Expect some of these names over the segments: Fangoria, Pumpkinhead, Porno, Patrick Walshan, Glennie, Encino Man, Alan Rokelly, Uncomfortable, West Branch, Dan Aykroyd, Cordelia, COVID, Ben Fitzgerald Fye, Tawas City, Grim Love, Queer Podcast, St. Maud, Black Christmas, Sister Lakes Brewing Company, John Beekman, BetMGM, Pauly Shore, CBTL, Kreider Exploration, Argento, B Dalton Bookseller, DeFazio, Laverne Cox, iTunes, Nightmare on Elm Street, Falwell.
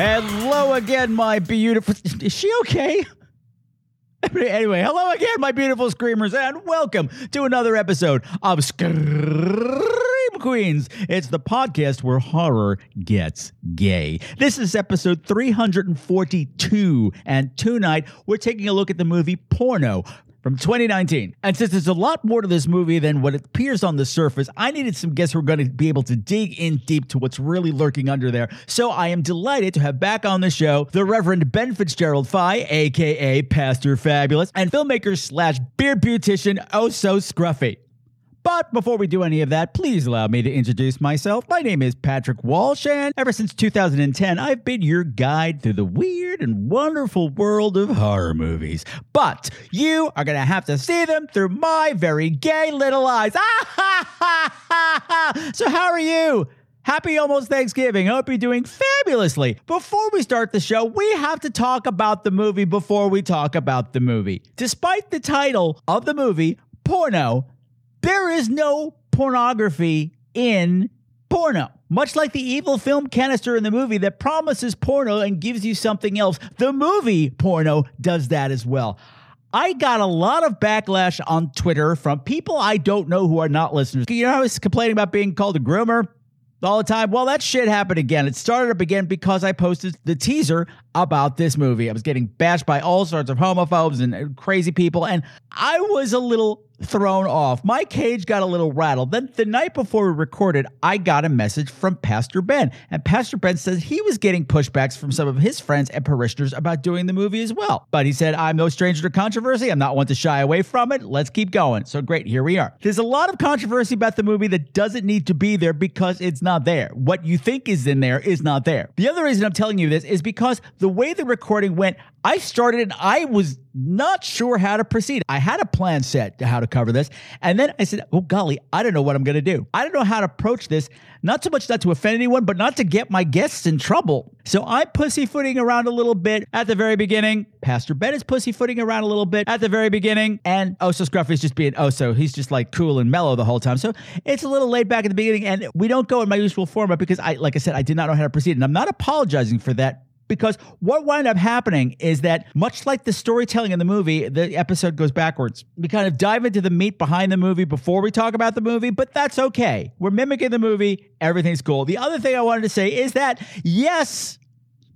Hello again, my beautiful... Is she okay? Anyway, hello again, my beautiful screamers, and welcome to another episode of Scream Queens. It's the podcast where horror gets gay. This is episode 342, and tonight we're taking a look at the movie Porno from 2019. And since there's a lot more to this movie than what appears on the surface, I needed some guests who are going to be able to dig in deep to what's really lurking under there. So I am delighted to have back on the show the Reverend Ben Fitzgerald Fye, a.k.a. Pastor Fabulous, and filmmaker slash beard beautician Oh So Scruffy. But before we do any of that, please allow me to introduce myself. My name is Patrick Walshan. Ever since 2010, I've been your guide through the weird and wonderful world of horror movies. But you are going to have to see them through my very gay little eyes. Ah, ha, ha, ha, ha. So how are you? Happy almost Thanksgiving. I hope you're doing fabulously. Before we start the show, we have to talk about the movie before we talk about the movie. Despite the title of the movie, Porno, there is no pornography in Porno. Much like the evil film canister in the movie that promises porno and gives you something else, the movie Porno does that as well. I got a lot of backlash on Twitter from people I don't know who are not listeners. You know, I was complaining about being called a groomer all the time. Well, that shit happened again. It started up again because I posted the teaser about this movie. I was getting bashed by all sorts of homophobes and crazy people, and I was a little thrown off. My cage got a little rattled. Then the night before we recorded, I got a message from Pastor Ben, and Pastor Ben says he was getting pushbacks from some of his friends and parishioners about doing the movie as well. But he said, I'm no stranger to controversy. I'm not one to shy away from it. Let's keep going. So great, here we are. There's a lot of controversy about the movie that doesn't need to be there because it's not there. What you think is in there is not there. The other reason I'm telling you this is because the way the recording went, I started and I was not sure how to proceed. I had a plan set to how to cover this. And then I said, oh, golly, I don't know what I'm going to do. I don't know how to approach this. Not so much not to offend anyone, but not to get my guests in trouble. So I'm pussyfooting around a little bit at the very beginning. Pastor Ben is pussyfooting around a little bit at the very beginning. And Oh So Scruffy's just being Oh So. He's just like cool and mellow the whole time. So it's a little laid back at the beginning. And we don't go in my usual format because, like I said, I did not know how to proceed. And I'm not apologizing for that. Because what wound up happening is that, much like the storytelling in the movie, the episode goes backwards. We kind of dive into the meat behind the movie before we talk about the movie, but that's okay. We're mimicking the movie. Everything's cool. The other thing I wanted to say is that, yes,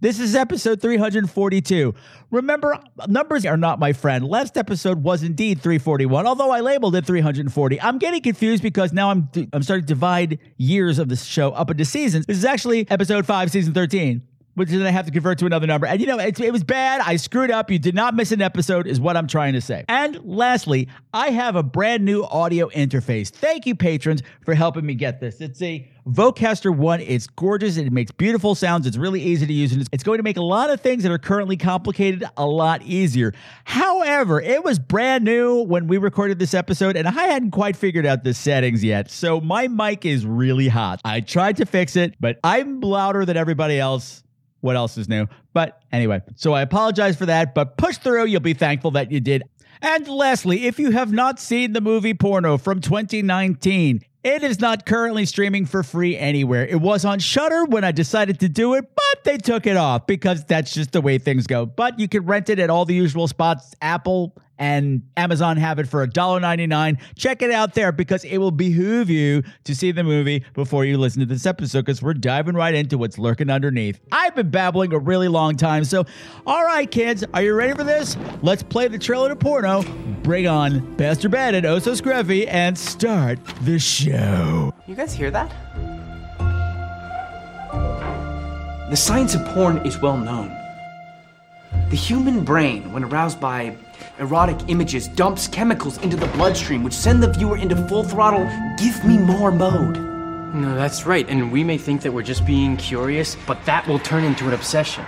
this is episode 342. Remember, numbers are not my friend. Last episode was indeed 341, although I labeled it 340. I'm getting confused because now I'm starting to divide years of this show up into seasons. This is actually episode 5, season 13. Which then I have to convert to another number. And, you know, it was bad. I screwed up. You did not miss an episode is what I'm trying to say. And lastly, I have a brand new audio interface. Thank you, patrons, for helping me get this. It's a Vocaster 1. It's gorgeous. It makes beautiful sounds. It's really easy to use. And it's going to make a lot of things that are currently complicated a lot easier. However, it was brand new when we recorded this episode, and I hadn't quite figured out the settings yet. So my mic is really hot. I tried to fix it, but I'm louder than everybody else. What else is new? But anyway, so I apologize for that, but push through. You'll be thankful that you did. And lastly, if you have not seen the movie Porno from 2019, it is not currently streaming for free anywhere. It was on Shutter when I decided to do it, but they took it off because that's just the way things go. But you can rent it at all the usual spots. Apple and Amazon have it for $1.99. Check it out there because it will behoove you to see the movie before you listen to this episode because we're diving right into what's lurking underneath. I've been babbling a really long time. So, all right, kids, are you ready for this? Let's play the trailer to Porno. Bring on Pastor Ben and Oh So Scruffy and start the show. You guys hear that? The science of porn is well known. The human brain, when aroused by erotic images, dumps chemicals into the bloodstream, which send the viewer into full throttle, give me more mode. No, that's right. And we may think that we're just being curious, but that will turn into an obsession.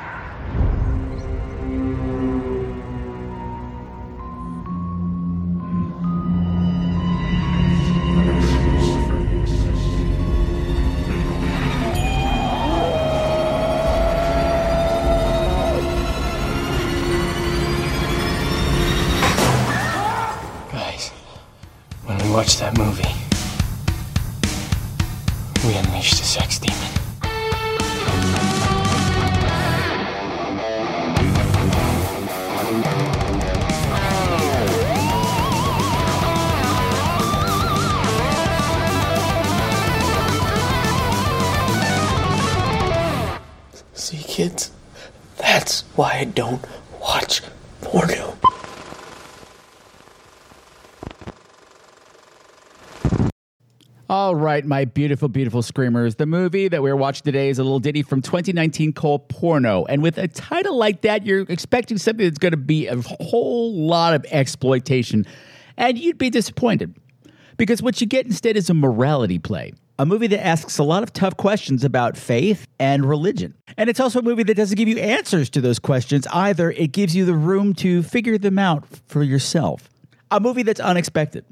Watch that movie. We unleashed a sex demon. See, kids? That's why I don't watch porno. All right, my beautiful, beautiful screamers. The movie that we're watching today is a little ditty from 2019 called Porno. And with a title like that, you're expecting something that's going to be a whole lot of exploitation. And you'd be disappointed. Because what you get instead is a morality play. A movie that asks a lot of tough questions about faith and religion. And it's also a movie that doesn't give you answers to those questions either. It gives you the room to figure them out for yourself. A movie that's unexpected.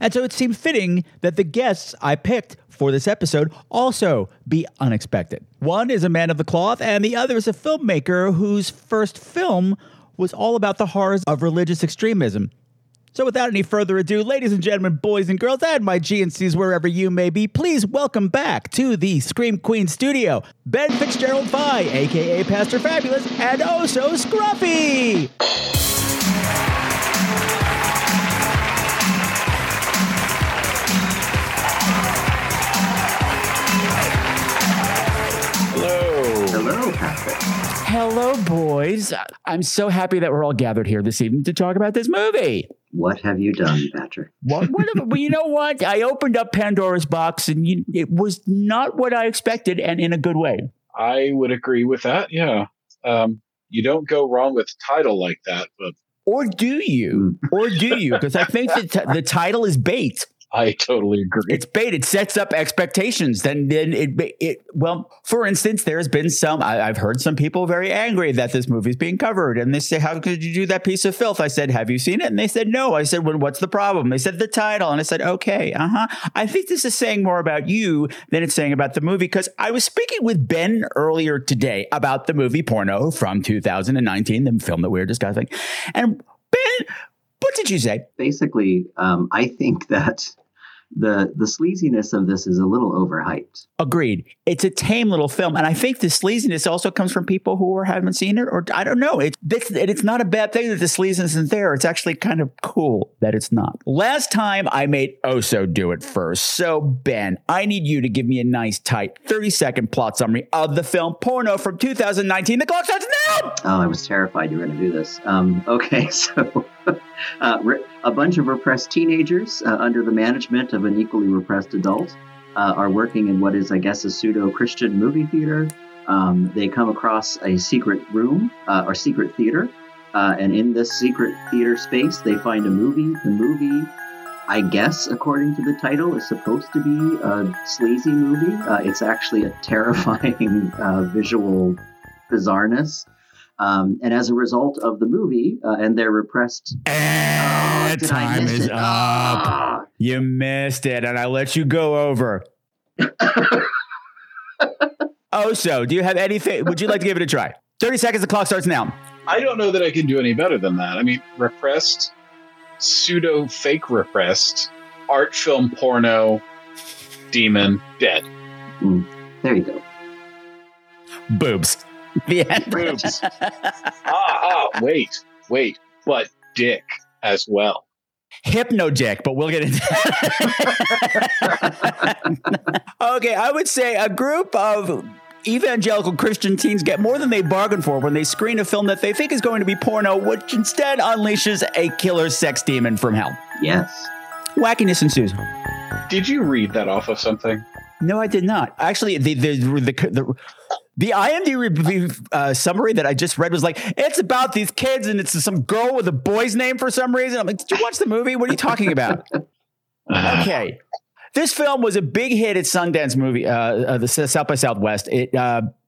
And so it seemed fitting that the guests I picked for this episode also be unexpected. One is a man of the cloth, and the other is a filmmaker whose first film was all about the horrors of religious extremism. So without any further ado, ladies and gentlemen, boys and girls, and my GNCs wherever you may be, please welcome back to the Scream Queen studio, Ben Fitzgerald Fye, a.k.a. Pastor Fabulous, and Oh So Scruffy! Hello, boys. I'm so happy that we're all gathered here this evening to talk about this movie. What have you done, Patrick? Well, you know what? I opened up Pandora's box, and it was not what I expected, and in a good way. I would agree with that, yeah. You don't go wrong with a title like that. But... Or do you? Or do you? Because I think that the title is bait. I totally agree. It's bait. It sets up expectations. Then, for instance, there has been some, I've heard some people very angry that this movie is being covered. And they say, how could you do that piece of filth? I said, have you seen it? And they said, no. I said, well, what's the problem? They said the title. And I said, okay. I think this is saying more about you than it's saying about the movie. Because I was speaking with Ben earlier today about the movie Porno from 2019, the film that we were discussing. And Ben, what did you say? Basically, I think that the sleaziness of this is a little overhyped. Agreed. It's a tame little film. And I think the sleaziness also comes from people who haven't seen it, or I don't know. It's not a bad thing that the sleaziness isn't there. It's actually kind of cool that it's not. Last time I made Oso do it first. So Ben, I need you to give me a nice tight 30-second plot summary of the film Porno from 2019. The clock starts now! Oh, I was terrified you were going to do this. Okay, so... a bunch of repressed teenagers under the management of an equally repressed adult are working in what is, I guess, a pseudo-Christian movie theater. They come across a secret room or secret theater. And in this secret theater space, they find a movie. The movie, I guess, according to the title, is supposed to be a sleazy movie. It's actually a terrifying visual bizarreness. And as a result of the movie and their repressed... And time is up. You missed it, and I let you go over. So do you have anything? Would you like to give it a try? 30 seconds, the clock starts now. I don't know that I can do any better than that. I mean, repressed, pseudo-fake repressed, art film porno, demon, dead. There you go. Boobs. The end. Boobs. Wait. But dick as well. Hypno dick, but we'll get into that. Okay, I would say a group of evangelical Christian teens get more than they bargain for when they screen a film that they think is going to be porno, which instead unleashes a killer sex demon from hell. Yes. Wackiness ensues. Did you read that off of something? No, I did not. Actually, the IMDb summary that I just read was like, it's about these kids and it's some girl with a boy's name for some reason. I'm like, did you watch the movie? What are you talking about? Okay. This film was a big hit at Sundance movie, the South by Southwest. It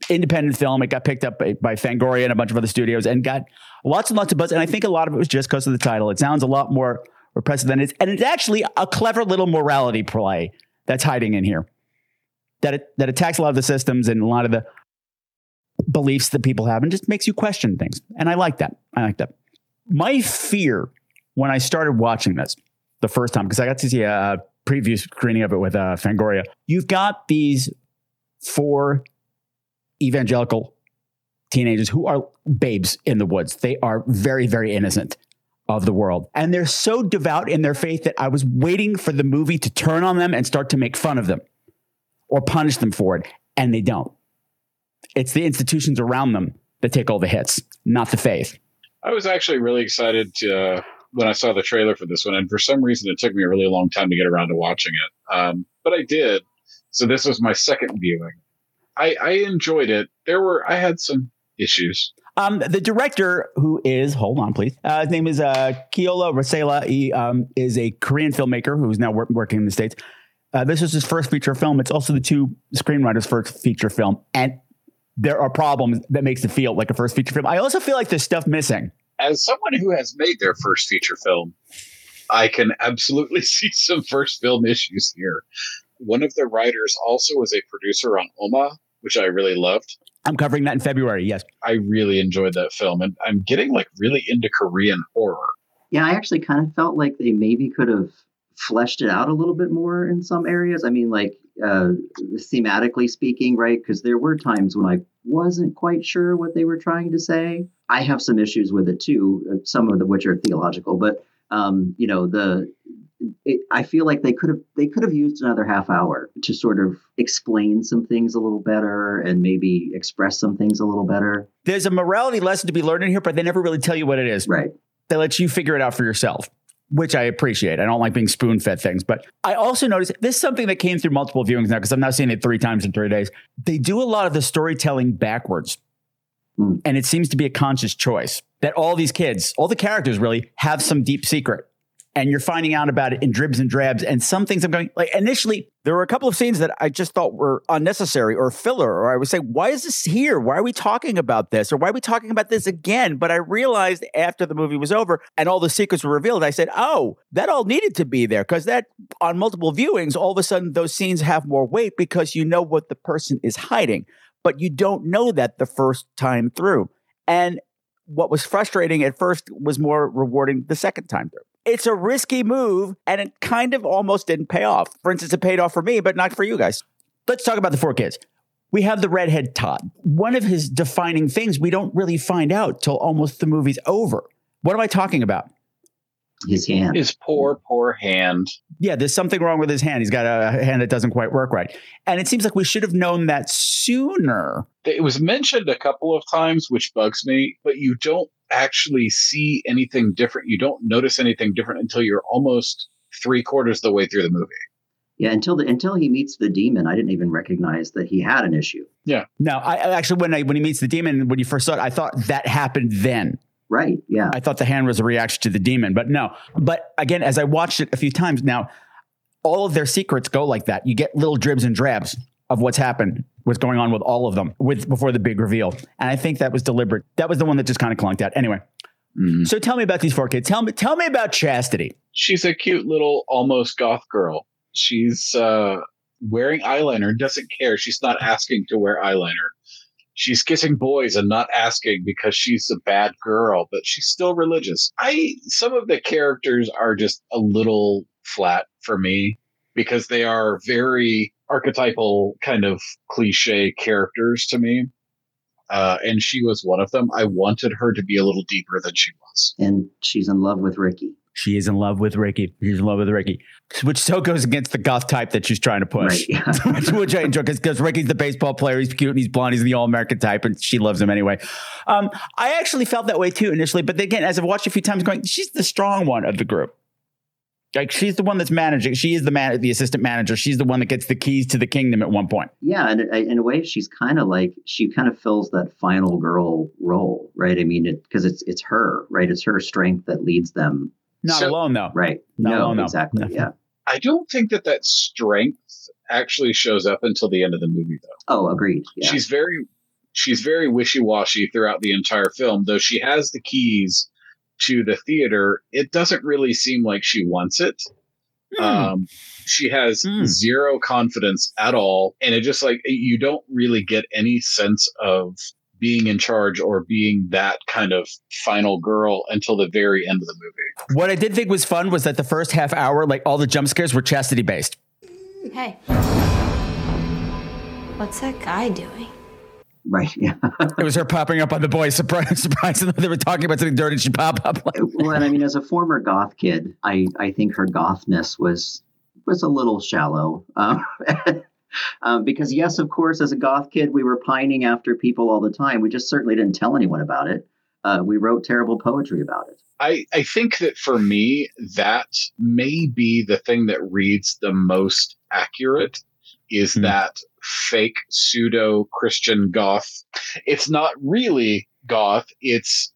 independent film. It got picked up by Fangoria and a bunch of other studios and got lots and lots of buzz. And I think a lot of it was just because of the title. It sounds a lot more repressive than it is. And it's actually a clever little morality play that's hiding in here. That attacks a lot of the systems and a lot of the beliefs that people have and just makes you question things. And I like that. My fear when I started watching this the first time, because I got to see a preview screening of it with Fangoria, you've got these four evangelical teenagers who are babes in the woods. They are very, very innocent of the world. And they're so devout in their faith that I was waiting for the movie to turn on them and start to make fun of them or punish them for it. And they don't. It's the institutions around them that take all the hits, not the faith. I was actually really excited to, when I saw the trailer for this one, and for some reason it took me a really long time to get around to watching it. But I did. So this was my second viewing. I enjoyed it. I had some issues. The director who is, hold on, please. His name is Kiola Rasela. He is a Korean filmmaker who's now working in the States. This is his first feature film. It's also the two screenwriters' first feature film. And there are problems that makes it feel like a first feature film. I also feel like there's stuff missing. As someone who has made their first feature film, I can absolutely see some first film issues here. One of the writers also was a producer on Oma, which I really loved. I'm covering that in February, yes. I really enjoyed that film, and I'm getting really into Korean horror. Yeah, I actually kind of felt like they maybe could have fleshed it out a little bit more in some areas. I mean, thematically speaking, right? Because there were times when I wasn't quite sure what they were trying to say. I have some issues with it too, some of which are theological, but I feel like they could have used another half hour to sort of explain some things a little better and maybe express some things a little better. There's a morality lesson to be learned in here, but they never really tell you what it is. Right. They let you figure it out for yourself, which I appreciate. I don't like being spoon-fed things, but I also noticed this is something that came through multiple viewings now because I'm now seeing it 3 times in 3 days. They do a lot of the storytelling backwards. Mm. And it seems to be a conscious choice that all these kids, all the characters really have some deep secret. And you're finding out about it in dribs and drabs. And some things I'm going, initially, there were a couple of scenes that I just thought were unnecessary or filler. Or I would say, why is this here? Why are we talking about this? Or why are we talking about this again? But I realized after the movie was over and all the secrets were revealed, I said, oh, that all needed to be there. Because that, on multiple viewings, all of a sudden those scenes have more weight because you know what the person is hiding. But you don't know that the first time through. And what was frustrating at first was more rewarding the second time through. It's a risky move, and it kind of almost didn't pay off. For instance, it paid off for me, but not for you guys. Let's talk about the 4 kids. We have the redhead Todd. One of his defining things we don't really find out till almost the movie's over. What am I talking about? His hand. His poor, poor hand. Yeah, there's something wrong with his hand. He's got a hand that doesn't quite work right. And it seems like we should have known that sooner. It was mentioned a couple of times, which bugs me, but you don't actually see anything different. You don't notice anything different until you're almost 3/4 the way through the movie. Yeah, until he meets the demon, I didn't even recognize that he had an issue. Yeah. No, I actually when he meets the demon, when you first saw it, I thought that happened then. Right. Yeah. I thought the hand was a reaction to the demon, but no. But again, as I watched it a few times now, all of their secrets go like that. You get little dribs and drabs of what's happened, what's going on with all of them before the big reveal. And I think that was deliberate. That was the one that just kind of clunked out. Anyway, So tell me about these 4 kids. Tell me about Chastity. She's a cute little almost goth girl. She's wearing eyeliner, doesn't care. She's not asking to wear eyeliner. She's kissing boys and not asking because she's a bad girl, but she's still religious. Some of the characters are just a little flat for me because they are very archetypal kind of cliche characters to me. And she was one of them. I wanted her to be a little deeper than she was. And she's in love with Ricky. She is in love with Ricky. She's in love with Ricky, which so goes against the goth type that she's trying to push, right. which I enjoy because Ricky's the baseball player. He's cute and he's blonde. He's the all-American type and she loves him anyway. I actually felt that way too initially. But again, as I've watched a few times going, she's the strong one of the group. Like she's the one that's managing. She is the assistant manager. She's the one that gets the keys to the kingdom at one point. Yeah, and in a way, she's she kind of fills that final girl role, right? I mean, because it's her, right? It's her strength that leads them. Not alone, though. Right? Not alone, exactly. No. Yeah. I don't think that that strength actually shows up until the end of the movie, though. Oh, agreed. Yeah. She's very wishy-washy throughout the entire film, though she has the keys to the theater. It doesn't really seem like she wants it. She has zero confidence at all, and it just, like, you don't really get any sense of being in charge or being that kind of final girl until the very end of the movie. What I did think was fun was that the first half hour, like, all the jump scares were chastity based. Hey, what's that guy doing? Right. Yeah. It was her popping up on the boys, surprising them. They were talking about something dirty and she popped up. Well, and I mean, as a former goth kid, I think her gothness was a little shallow. Because, yes, of course, as a goth kid, we were pining after people all the time. We just certainly didn't tell anyone about it. We wrote terrible poetry about it. I think that for me, that may be the thing that reads the most accurate, is that fake pseudo-Christian goth. It's not really goth. It's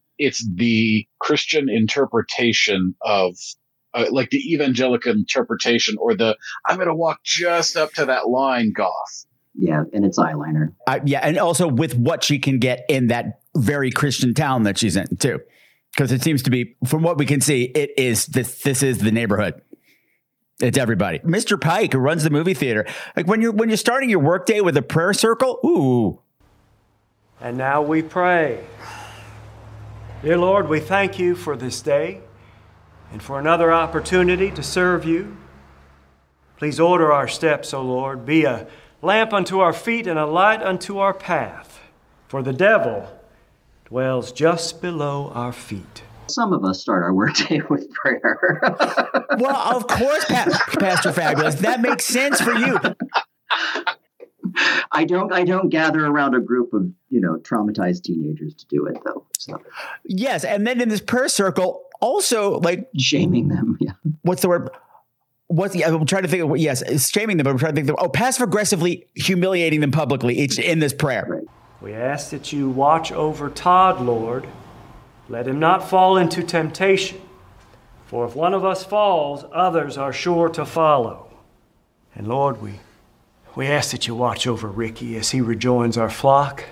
the Christian interpretation of like the evangelical interpretation, or the I'm going to walk just up to that line goth. Yeah, and it's eyeliner. Yeah, and also with what she can get in that very Christian town that she's in too, because it seems to be, from what we can see, it is this is the neighborhood. It's everybody. Mr. Pike, who runs the movie theater, like when you're starting your workday with a prayer circle. Ooh. And now we pray. Dear Lord, we thank you for this day and for another opportunity to serve you. Please order our steps, O Lord. Be a lamp unto our feet and a light unto our path. For the devil dwells just below our feet. Some of us start our workday with prayer. Well, of course, Pastor Fabulous. That makes sense for you. I don't gather around a group of, traumatized teenagers to do it, though. So. Yes. And then in this prayer circle, also, like, shaming them. Yeah. What's the word? I'm trying to think of, yes, it's shaming them, but I'm trying to think of, passive aggressively humiliating them publicly in this prayer. Right. We ask that you watch over Todd, Lord. Let him not fall into temptation, for if one of us falls, others are sure to follow. And Lord, we ask that you watch over Ricky as he rejoins our flock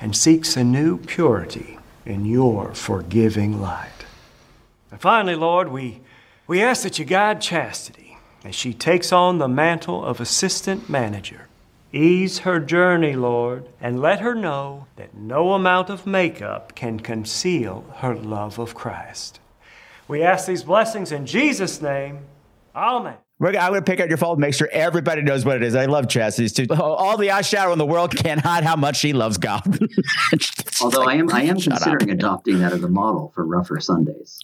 and seeks a new purity in your forgiving light. And finally, Lord, we ask that you guide Chastity as she takes on the mantle of assistant manager. Ease her journey, Lord, and let her know that no amount of makeup can conceal her love of Christ. We ask these blessings in Jesus' name. Amen. I'm going to pick out your phone and make sure everybody knows what it is. I love Chastity's too. All the eye shadow in the world can't hide how much she loves God. Although, like, I am considering adopting that as a model for rougher Sundays.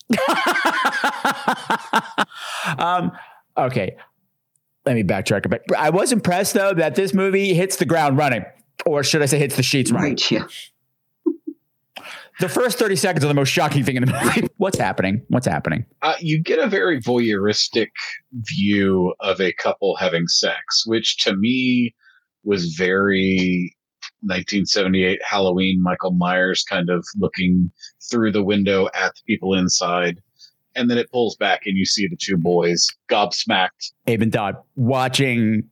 Okay. Let me backtrack a bit. I was impressed, though, that this movie hits the ground running, or should I say hits the sheets running. Right, yeah. The first 30 seconds are the most shocking thing in the movie. What's happening? You get a very voyeuristic view of a couple having sex, which to me was very 1978 Halloween Michael Myers, kind of looking through the window at the people inside. And then it pulls back and you see the two boys gobsmacked. Abe and Dodd watching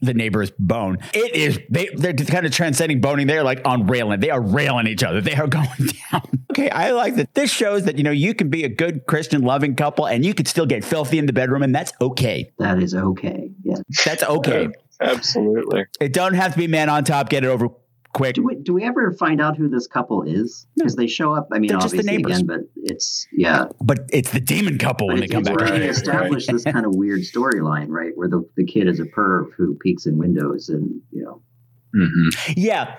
the neighbor's bone. It is, they're just kind of transcending boning. They're like on railing. They are railing each other. They are going down. Okay, I like that. This shows that, you can be a good Christian loving couple and you could still get filthy in the bedroom, and that's okay. That is okay. Yeah. That's okay. Absolutely. It don't have to be man on top. Get it over quick. Do we ever find out who this couple is? Because they show up. I mean, they're obviously just the neighbors again, but it's, yeah. But it's the demon couple when they come back. They establish this kind of weird storyline, right? Where the kid is a perv who peeks in windows and, Mm-hmm. Yeah.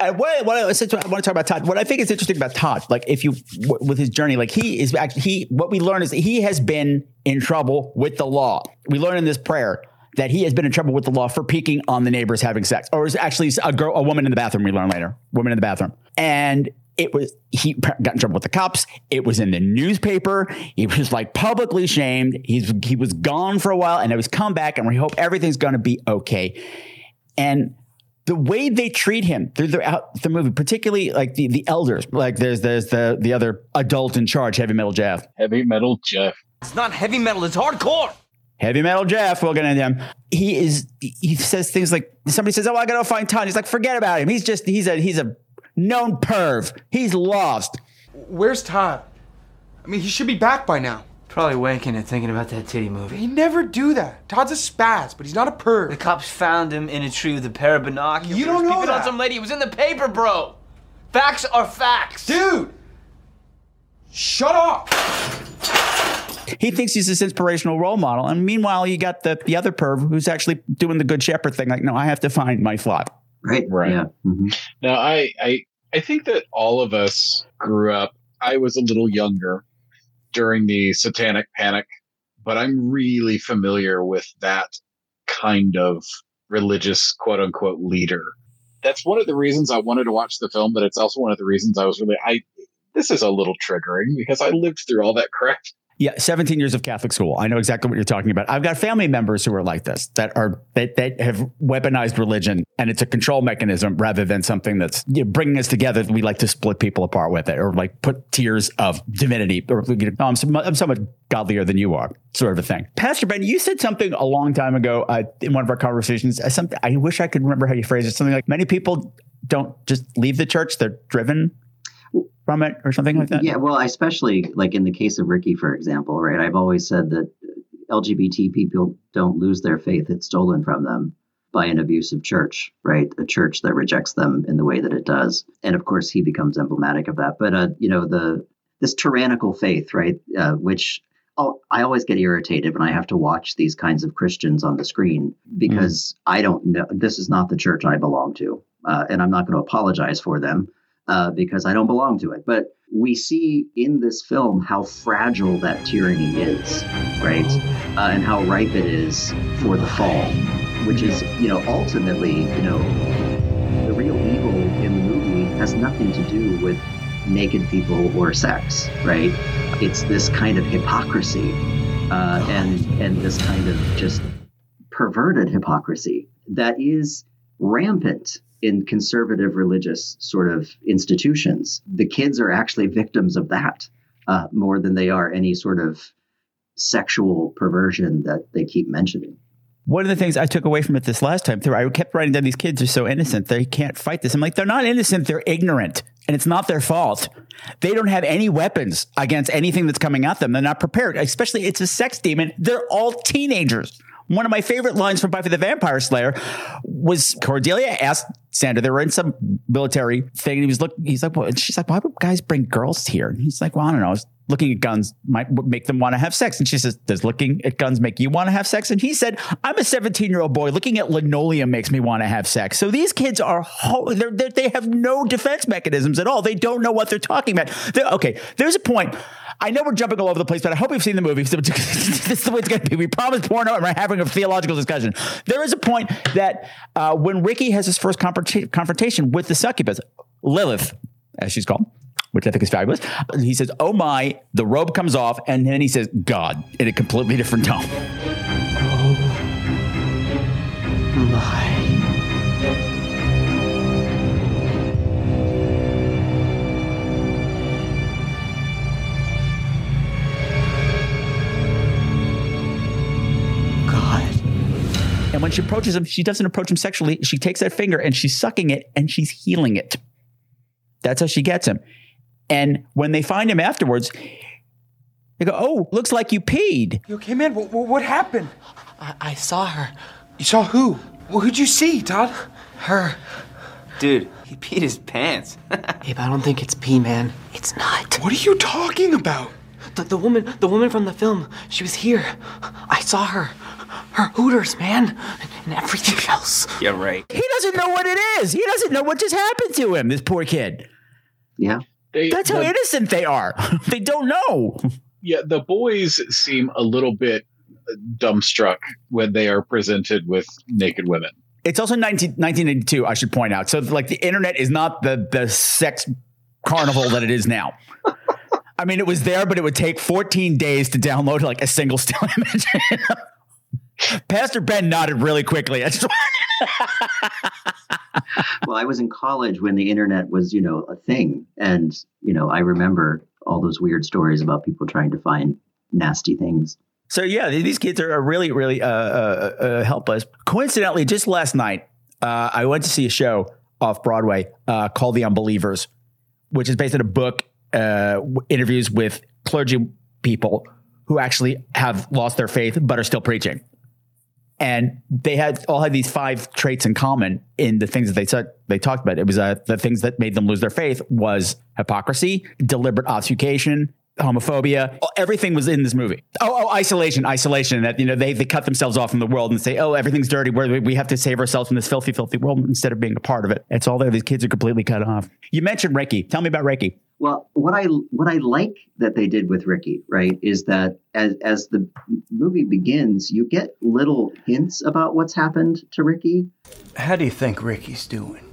And what I want to talk about Todd. What I think is interesting about Todd, like with his journey, like what we learn is that he has been in trouble with the law. We learn in this prayer that he has been in trouble with the law for peeking on the neighbors having sex, or is actually a woman in the bathroom. We learn later, woman in the bathroom, and he got in trouble with the cops. It was in the newspaper. He was like publicly shamed. He was gone for a while, and now he's come back, and we hope everything's going to be okay. And the way they treat him throughout the movie, particularly like the elders, like there's the other adult in charge, Heavy Metal Jeff. It's not heavy metal. It's hardcore. Heavy Metal Jeff, we'll get into him. He says things like, somebody says, oh, I got to find Todd. He's like, forget about him. He's a known perv. He's lost. Where's Todd? I mean, he should be back by now. Probably wanking and thinking about that titty movie. He'd never do that. Todd's a spaz, but he's not a perv. The cops found him in a tree with a pair of binoculars. You don't know peeping that. On some lady. It was in the paper, bro. Facts are facts. Dude, shut up. He thinks he's this inspirational role model. And meanwhile, you got the other perv who's actually doing the Good Shepherd thing. Like, no, I have to find my flop. Right. Yeah. Mm-hmm. Now, I think that all of us grew up. I was a little younger during the Satanic Panic, but I'm really familiar with that kind of religious, quote unquote, leader. That's one of the reasons I wanted to watch the film, but it's also one of the reasons I was this is a little triggering because I lived through all that crap. Yeah, 17 years of Catholic school. I know exactly what you're talking about. I've got family members who are like this, that have weaponized religion, and it's a control mechanism rather than something that's bringing us together. We like to split people apart with it, or like put tiers of divinity, or I'm so much godlier than you are, sort of a thing. Pastor Ben, you said something a long time ago in one of our conversations. Something I wish I could remember how you phrased it. Something like, many people don't just leave the church; they're driven from it or something like that? Yeah, well, especially like in the case of Ricky, for example, right? I've always said that LGBT people don't lose their faith. It's stolen from them by an abusive church, right? A church that rejects them in the way that it does. And of course, he becomes emblematic of that. But, this tyrannical faith, right? I always get irritated when I have to watch these kinds of Christians on the screen because I don't know, this is not the church I belong to. And I'm not going to apologize for them. Because I don't belong to it. But we see in this film how fragile that tyranny is, right? And how ripe it is for the fall, which is, ultimately, the real evil in the movie has nothing to do with naked people or sex, right? It's this kind of hypocrisy and this kind of just perverted hypocrisy that is rampant in conservative religious sort of institutions. The kids are actually victims of that more than they are any sort of sexual perversion that they keep mentioning. One of the things I took away from it this last time through, I kept writing down, these kids are so innocent, they can't fight this. I'm like, they're not innocent, they're ignorant, and it's not their fault. They don't have any weapons against anything that's coming at them. They're not prepared, especially it's a sex demon. They're all teenagers. One of my favorite lines from Buffy the Vampire Slayer was Cordelia asked Sandra, they were in some military thing, and she's like, why would guys bring girls here? And he's like, well, I don't know. Looking at guns might make them want to have sex. And she says, does looking at guns make you want to have sex? And he said, I'm a 17-year-old boy. Looking at linoleum makes me want to have sex. So these kids are, they have no defense mechanisms at all. They don't know what they're talking about. There's a point. I know we're jumping all over the place, but I hope you've seen the movie. This is the way it's going to be. We promised Porno and we're having a theological discussion. There is a point that when Ricky has his first confrontation with the succubus, Lilith, as she's called, which I think is fabulous. He says, oh my, the robe comes off, and then he says, God, in a completely different tone. Oh my. God. And when she approaches him, she doesn't approach him sexually. She takes that finger and she's sucking it and she's healing it. That's how she gets him. And when they find him afterwards, they go, oh, looks like you peed. You okay, man? What happened? I saw her. You saw who? Well, who'd you see, Todd? Her. Dude, he peed his pants. Babe, I don't think it's pee, man. It's not. What are you talking about? The woman from the film, she was here. I saw her. Her hooters, man, and everything else. Yeah, right. He doesn't know what it is. He doesn't know what just happened to him, this poor kid. Yeah. That's how innocent they are. They don't know. Yeah, the boys seem a little bit dumbstruck when they are presented with naked women. It's also 1982, I should point out. So, like, the internet is not the sex carnival that it is now. I mean, it was there, but it would take 14 days to download, like, a single still image. Pastor Ben nodded really quickly. I just Well, I was in college when the internet was, a thing. And, I remember all those weird stories about people trying to find nasty things. So yeah, these kids are really, really help us. Coincidentally, just last night, I went to see a show off Broadway called The Unbelievers, which is based on a book, interviews with clergy people who actually have lost their faith but are still preaching. And they all had these five traits in common in the things that they said they talked about. It was the things that made them lose their faith was hypocrisy, deliberate obfuscation, homophobia. Everything was in this movie. Isolation. That, you know, they cut themselves off from the world and say, oh, everything's dirty. We have to save ourselves from this filthy, filthy world instead of being a part of it. It's all there. These kids are completely cut off. You mentioned Ricky. Tell me about Ricky. Well, what I like that they did with Ricky, right, is that as the movie begins, you get little hints about what's happened to Ricky. How do you think Ricky's doing?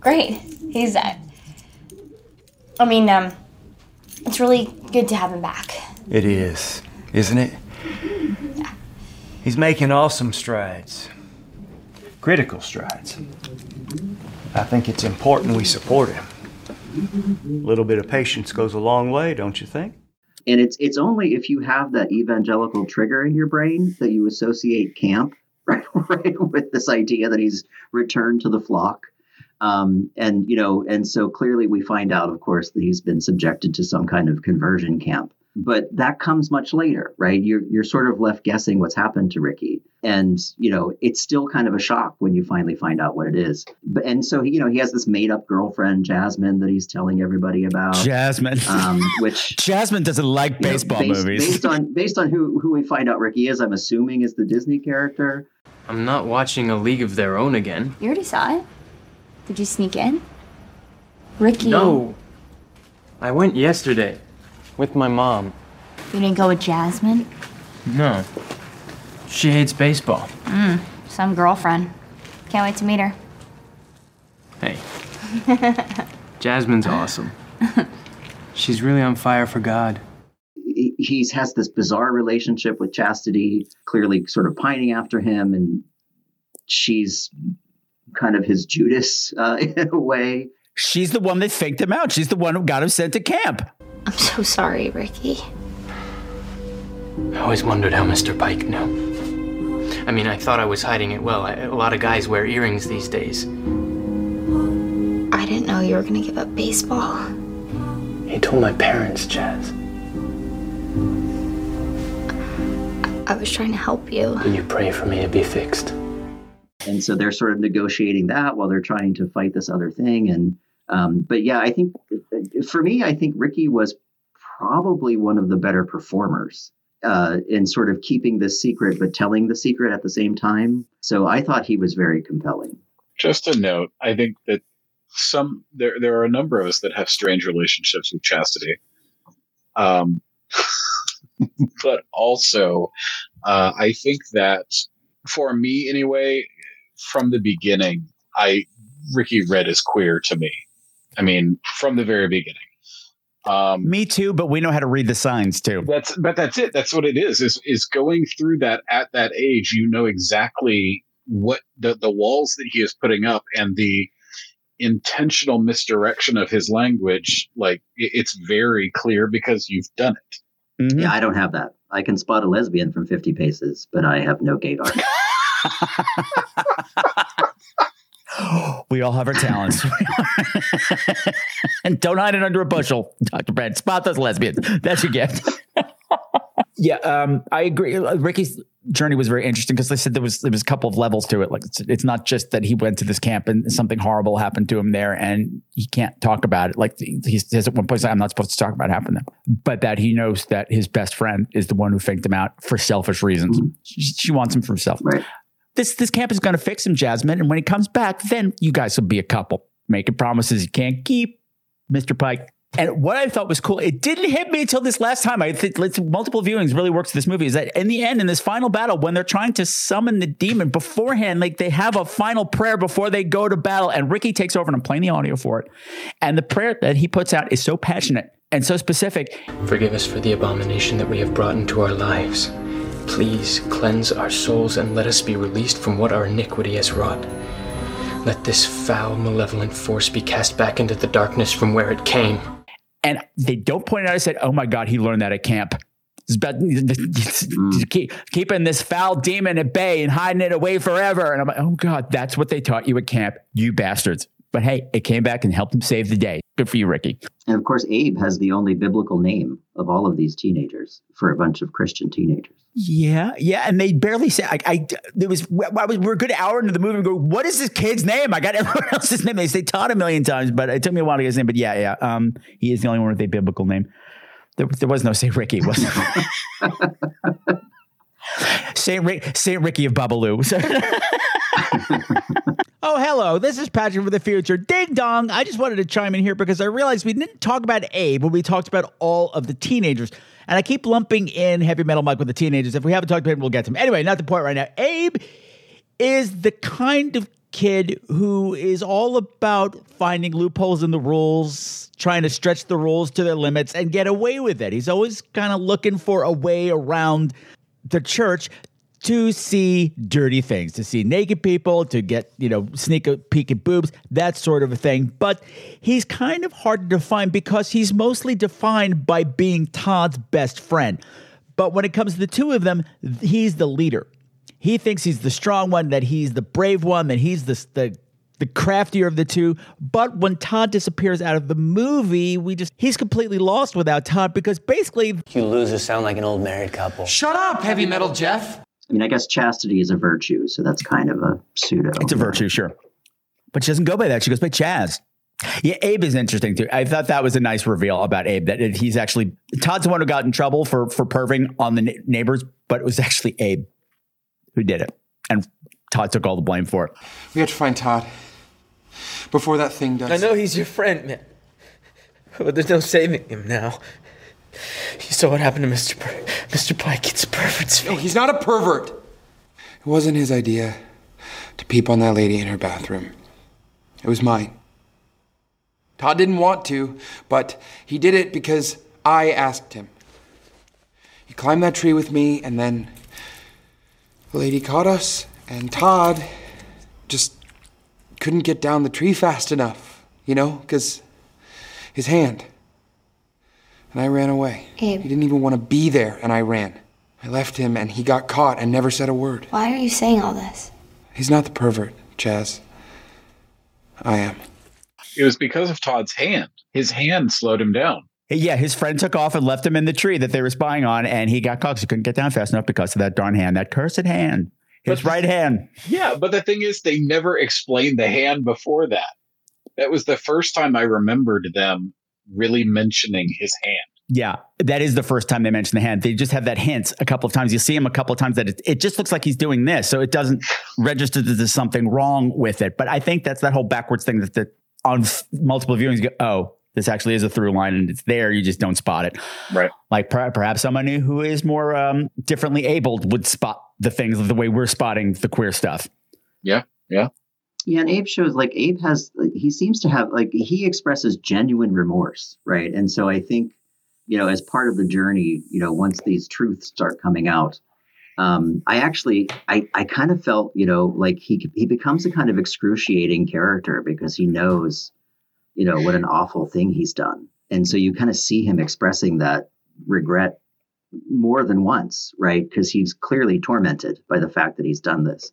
Great. He's, it's really good to have him back. It is, isn't it? Yeah. He's making awesome strides. Critical strides. I think it's important we support him. A little bit of patience goes a long way, don't you think? And it's only if you have that evangelical trigger in your brain that you associate camp, right with this idea that he's returned to the flock. And so clearly we find out, of course, that he's been subjected to some kind of conversion camp. But that comes much later, right? You're sort of left guessing what's happened to Ricky. And, you know, it's still kind of a shock when you finally find out what it is. And so, he has this made up girlfriend, Jasmine, that he's telling everybody about. Jasmine, which Jasmine doesn't like baseball movies. Based on who we find out Ricky is, I'm assuming is the Disney character. I'm not watching A League of Their Own again. You already saw it? Did you sneak in? Ricky. No, I went yesterday. With my mom. You didn't go with Jasmine? No. She hates baseball. Some girlfriend. Can't wait to meet her. Hey. Jasmine's awesome. She's really on fire for God. He has this bizarre relationship with Chastity, clearly sort of pining after him, and she's kind of his Judas in a way. She's the one that faked him out. She's the one who got him sent to camp. I'm so sorry, Ricky. I always wondered how Mr. Pike knew. I mean, I thought I was hiding it well. A lot of guys wear earrings these days. I didn't know you were going to give up baseball. He told my parents, Jazz. I was trying to help you. Can you pray for me to be fixed? And so they're sort of negotiating that while they're trying to fight this other thing. And but yeah, I think for me, I think Ricky was probably one of the better performers in sort of keeping this secret, but telling the secret at the same time. So I thought he was very compelling. Just a note. I think that there are a number of us that have strange relationships with Chastity. But also I think that for me anyway, from the beginning, Ricky read as queer to me. I mean, from the very beginning. Me too, but we know how to read the signs too. That's it. That's what it is going through that at that age, you know exactly what the walls that he is putting up and the intentional misdirection of his language. Like it's very clear because you've done it. Mm-hmm. Yeah, I don't have that. I can spot a lesbian from 50 paces, but I have no gaydar. We all have our talents. And don't hide it under a bushel, Dr. Brad. Spot those lesbians. That's your gift. Yeah, I agree. Ricky's journey was very interesting because they said there was a couple of levels to it. Like it's not just that he went to this camp and something horrible happened to him there and he can't talk about it. Like he says at one point, I'm not supposed to talk about what happened there. But that he knows that his best friend is the one who faked him out for selfish reasons. Mm-hmm. She wants him for herself. Right. This camp is going to fix him, Jasmine. And when he comes back, then you guys will be a couple. Making promises you can't keep, Mr. Pike. And what I thought was cool, it didn't hit me until this last time. I think multiple viewings really works this movie, is that in the end, in this final battle, when they're trying to summon the demon beforehand, like they have a final prayer before they go to battle. And Ricky takes over, and I'm playing the audio for it. And the prayer that he puts out is so passionate and so specific. Forgive us for the abomination that we have brought into our lives. Please cleanse our souls and let us be released from what our iniquity has wrought. Let this foul, malevolent force be cast back into the darkness from where it came. And they don't point it out. I said, oh my God, he learned that at camp. keeping this foul demon at bay and hiding it away forever. And I'm like, oh God, that's what they taught you at camp, you bastards. But hey, it came back and helped him save the day. Good for you, Ricky. And of course, Abe has the only biblical name of all of these teenagers for a bunch of Christian teenagers. Yeah, yeah. And they barely say, we're a good hour into the movie and go, what is this kid's name? I got everyone else's name. They taught a million times, but it took me a while to get his name. But yeah, yeah. He is the only one with a biblical name. There was no St. Ricky, was there? St. Ricky of Babalu. Oh, hello. This is Patrick from the future. Ding dong. I just wanted to chime in here because I realized we didn't talk about Abe when we talked about all of the teenagers. And I keep lumping in Heavy Metal Mike with the teenagers. If we haven't talked about him, we'll get to him. Anyway, not the point right now. Abe is the kind of kid who is all about finding loopholes in the rules, trying to stretch the rules to their limits and get away with it. He's always kind of looking for a way around the church to see dirty things, to see naked people, to get, sneak a peek at boobs, that sort of a thing. But he's kind of hard to define because he's mostly defined by being Todd's best friend. But when it comes to the two of them, he's the leader. He thinks he's the strong one, that he's the brave one, that he's the craftier of the two. But when Todd disappears out of the movie, he's completely lost without Todd because basically... You losers sound like an old married couple. Shut up, Heavy Metal Jeff! I mean, I guess chastity is a virtue, so that's kind of a pseudo. It's a virtue, sure. But she doesn't go by that. She goes by Chaz. Yeah, Abe is interesting, too. I thought that was a nice reveal about Abe, that he's actually... Todd's the one who got in trouble for perving on the neighbors, but it was actually Abe who did it. And Todd took all the blame for it. We have to find Todd before that thing does. I know he's your friend, man. But there's no saving him now. You saw what happened to Mr. Pike. It's a pervert's face. No, he's not a pervert. It wasn't his idea to peep on that lady in her bathroom. It was mine. Todd didn't want to, but he did it because I asked him. He climbed that tree with me, and then the lady caught us, and Todd just couldn't get down the tree fast enough, because his hand... And I ran away. Abe. He didn't even want to be there, and I ran. I left him, and he got caught and never said a word. Why are you saying all this? He's not the pervert, Chaz. I am. It was because of Todd's hand. His hand slowed him down. Yeah, his friend took off and left him in the tree that they were spying on, and he got caught because he couldn't get down fast enough because of that darn hand, that cursed hand. His right hand. Yeah, but the thing is, they never explained the hand before that. That was the first time I remembered them really mentioning his hand. Yeah, that is the first time they mention the hand. They just have that hint a couple of times. You see him a couple of times that it just looks like he's doing this. So it doesn't register that there's something wrong with it. But I think that's that whole backwards thing that on multiple viewings, you go, oh, this actually is a through line and it's there. You just don't spot it. Right. Like perhaps somebody who is more differently abled would spot the things the way we're spotting the queer stuff. Yeah, yeah. Yeah, and Abe shows, he seems to have, he expresses genuine remorse, right? And so I think, as part of the journey, once these truths start coming out, I kind of felt, he becomes a kind of excruciating character because he knows, what an awful thing he's done. And so you kind of see him expressing that regret more than once, right? Because he's clearly tormented by the fact that he's done this.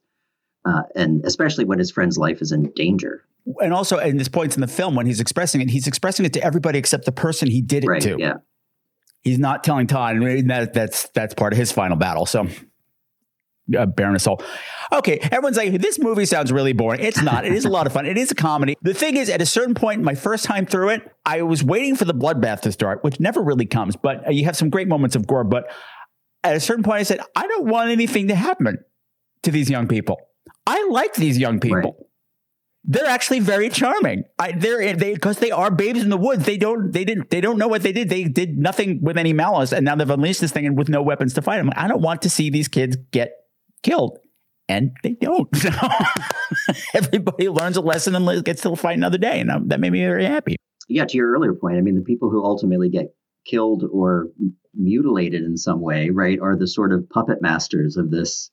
And especially when his friend's life is in danger. And also, in this points in the film, when he's expressing it to everybody except the person he did it to. Yeah. He's not telling Todd, and that's part of his final battle. So, Baroness Soul. Okay, everyone's like, this movie sounds really boring. It's not. It is a lot of fun. It is a comedy. The thing is, at a certain point, my first time through it, I was waiting for the bloodbath to start, which never really comes. But you have some great moments of gore. But at a certain point, I said, I don't want anything to happen to these young people. I like these young people. Right. They're actually very charming. Because they are babes in the woods. They don't know what they did. They did nothing with any malice, and now they've unleashed this thing and with no weapons to fight them. I don't want to see these kids get killed, and they don't. Everybody learns a lesson and gets to fight another day, and that made me very happy. Yeah, to your earlier point, I mean, the people who ultimately get killed or mutilated in some way, right, are the sort of puppet masters of this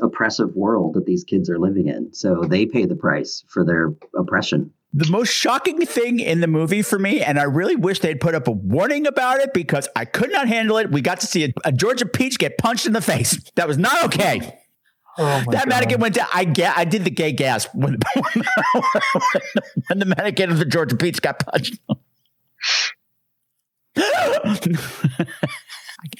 oppressive world that these kids are living in. So they pay the price for their oppression. The most shocking thing in the movie for me, and I really wish they'd put up a warning about it because I could not handle it. We got to see a Georgia peach get punched in the face. That was not okay. Oh my that God. Mannequin went down. I did the gay gasp when the mannequin of the Georgia peach got punched.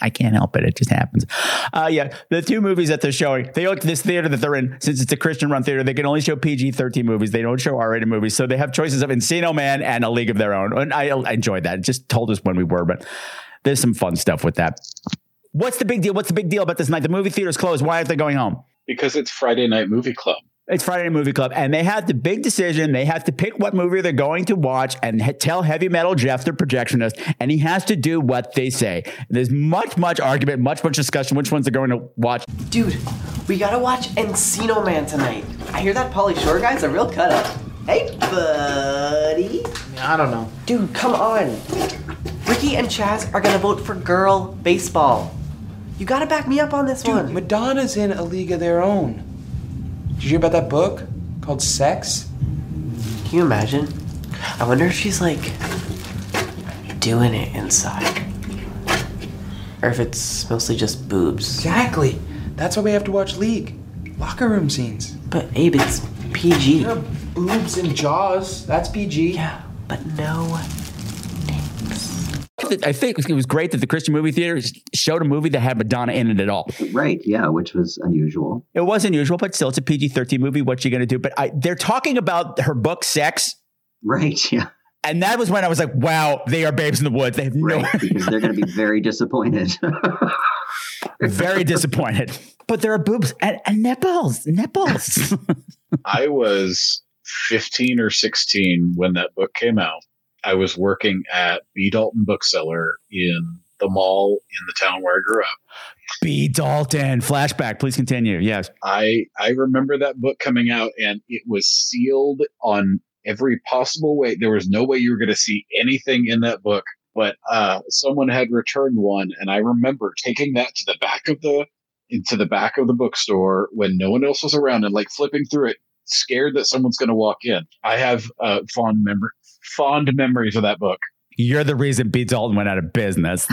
I can't help it. It just happens. Yeah, the two movies that they're showing, they look this theater that they're in, since it's a Christian-run theater, they can only show PG-13 movies. They don't show R-rated movies. So they have choices of Encino Man and A League of Their Own. And I enjoyed that. It just told us when we were, but there's some fun stuff with that. What's the big deal? What's the big deal about this night? The movie theater's closed. Why aren't they going home? Because it's Friday Night Movie Club. It's Friday Night Movie Club, and they had the big decision. They have to pick what movie they're going to watch and tell Heavy Metal Jeff, their projectionist, and he has to do what they say. There's much argument, much discussion which ones they're going to watch. Dude, we got to watch Encino Man tonight. I hear that Pauly Shore guy's a real cut-up. Hey, buddy. I don't know. Dude, come on. Ricky and Chaz are going to vote for girl baseball. You got to back me up on this one. Dude, Madonna's in A League of Their Own. Did you hear about that book called Sex? Can you imagine? I wonder if she's like doing it inside. Or if it's mostly just boobs. Exactly. That's why we have to watch League. Locker room scenes. But Abe, it's PG. You know, boobs and jaws. That's PG. Yeah, but no names. I think it was great that the Christian movie theater showed a movie that had Madonna in it at all. Right, yeah, which was unusual. It was unusual, but still, it's a PG-13 movie. What you going to do? But they're talking about her book, Sex. Right, yeah. And that was when I was like, wow, they are babes in the woods. They have no... Because they're going to be very disappointed. Very disappointed. But there are boobs and nipples. I was 15 or 16 when that book came out. I was working at B Dalton Bookseller in the mall in the town where I grew up. B Dalton, flashback, please continue. Yes. I remember that book coming out and it was sealed on every possible way. There was no way you were going to see anything in that book, but someone had returned one. And I remember taking that to the back of the bookstore when no one else was around and like flipping through it, scared that someone's going to walk in. I have fond memories of that book. You're the reason B. Dalton went out of business.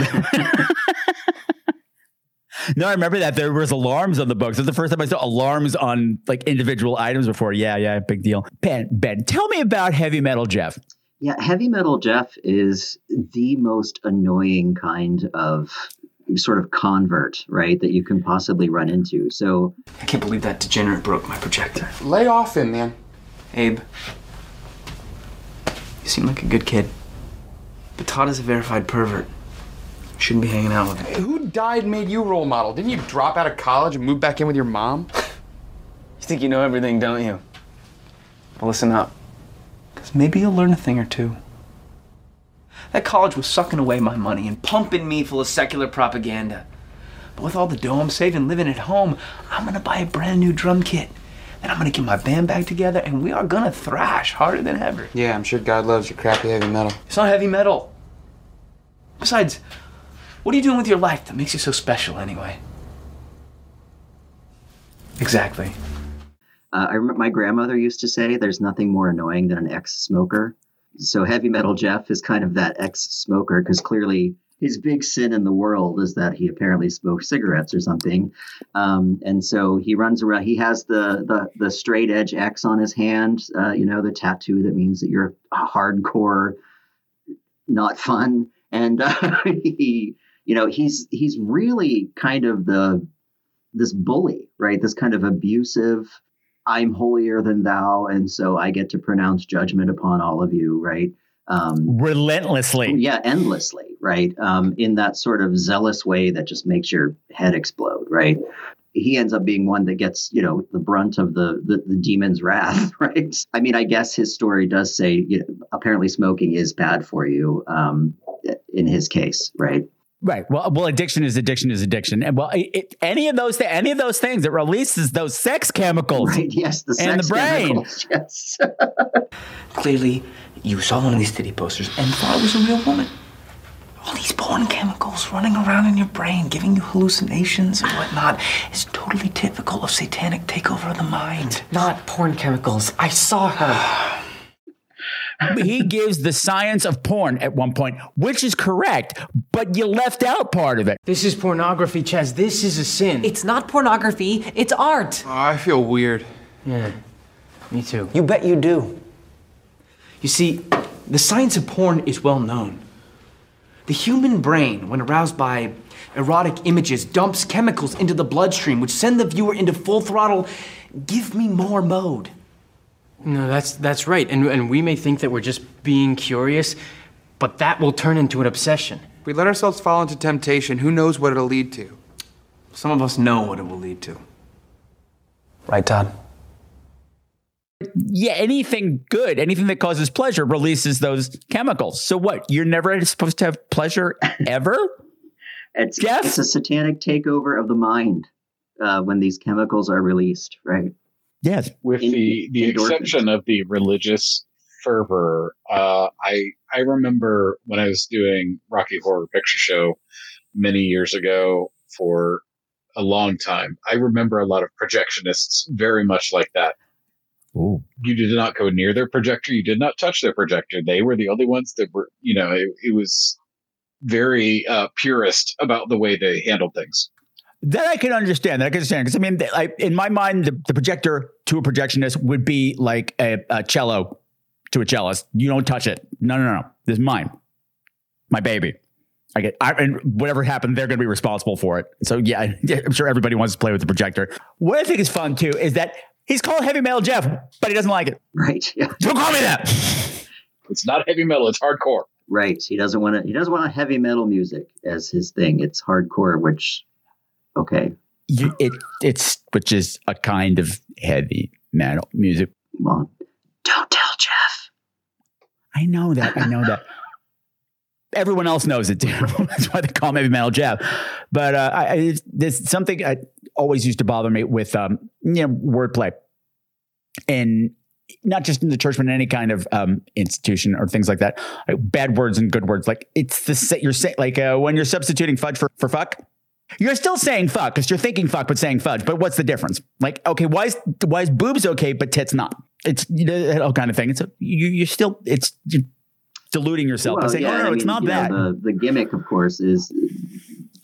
No, I remember that. There was alarms on the books. That's the first time I saw alarms on like individual items before. Yeah, big deal. Ben, tell me about Heavy Metal Jeff. Yeah, Heavy Metal Jeff is the most annoying kind of sort of convert, right, that you can possibly run into. So I can't believe that degenerate broke my projector. Lay off him, man. Abe, you seem like a good kid. But Todd is a verified pervert. Shouldn't be hanging out with him. Who died made you role model? Didn't you drop out of college and move back in with your mom? You think you know everything, don't you? Well, listen up. Because maybe you'll learn a thing or two. That college was sucking away my money and pumping me full of secular propaganda. But with all the dough I'm saving living at home, I'm going to buy a brand new drum kit. And I'm going to get my band back together, and we are going to thrash harder than ever. Yeah, I'm sure God loves your crappy heavy metal. It's not heavy metal. Besides, what are you doing with your life that makes you so special anyway? Exactly. I remember my grandmother used to say, there's nothing more annoying than an ex-smoker. So Heavy Metal Jeff is kind of that ex-smoker, because clearly his big sin in the world is that he apparently smoked cigarettes or something. And so he runs around. He has the straight edge X on his hand, the tattoo that means that you're hardcore, not fun. And he's really kind of this bully, right? This kind of abusive, I'm holier than thou, and so I get to pronounce judgment upon all of you, right? Relentlessly. Yeah, endlessly, right? In that sort of zealous way that just makes your head explode, right? He ends up being one that gets, the brunt of the demon's wrath, right? I mean, I guess his story does say, apparently smoking is bad for you in his case, right? Right. Well, addiction is addiction. And any of those things, it releases those sex chemicals. Right. Yes. The sex and the brain. Chemicals, yes. Clearly, you saw one of these titty posters and thought it was a real woman. All these porn chemicals running around in your brain, giving you hallucinations and whatnot, is totally typical of satanic takeover of the mind. Not porn chemicals. I saw her. He gives the science of porn at one point, which is correct, but you left out part of it. This is pornography, Chaz. This is a sin. It's not pornography. It's art. Oh, I feel weird. Yeah, me too. You bet you do. You see, the science of porn is well known. The human brain, when aroused by erotic images, dumps chemicals into the bloodstream, which send the viewer into full throttle, give me more mode. No, that's right. And we may think that we're just being curious, but that will turn into an obsession. If we let ourselves fall into temptation, who knows what it'll lead to? Some of us know what it will lead to. Right, Todd? Yeah, anything good, anything that causes pleasure releases those chemicals. So what, you're never supposed to have pleasure ever? It's a satanic takeover of the mind when these chemicals are released, right? Yes. With the exception of the religious fervor, I remember when I was doing Rocky Horror Picture Show many years ago for a long time, I remember a lot of projectionists very much like that. Ooh. You did not go near their projector. You did not touch their projector. They were the only ones that were, you know, it was very purist about the way they handled things. That I can understand. Because, I mean, in my mind, the projector to a projectionist would be like a cello to a cellist. You don't touch it. No. This is mine. My baby. And whatever happened, they're going to be responsible for it. So, yeah, I'm sure everybody wants to play with the projector. What I think is fun, too, is that he's called Heavy Metal Jeff, but he doesn't like it. Right. Yeah. Don't call me that. It's not heavy metal. It's hardcore. Right. He doesn't want heavy metal music as his thing. It's hardcore, which... Okay. Which is a kind of heavy metal music. Mom, don't tell Jeff. I know that. Everyone else knows it too. That's why they call him Heavy Metal Jeff. But there's something I always used to bother me with, wordplay, and not just in the church, but in any kind of institution or things like that. Like bad words and good words, like it's the set you're saying. Like when you're substituting fudge for fuck. You're still saying fuck because you're thinking fuck, but saying fudge. But what's the difference? Like, okay, why is boobs okay, but tits not? It's that whole kind of thing. It's you're deluding yourself by saying, it's not that. The gimmick, of course, is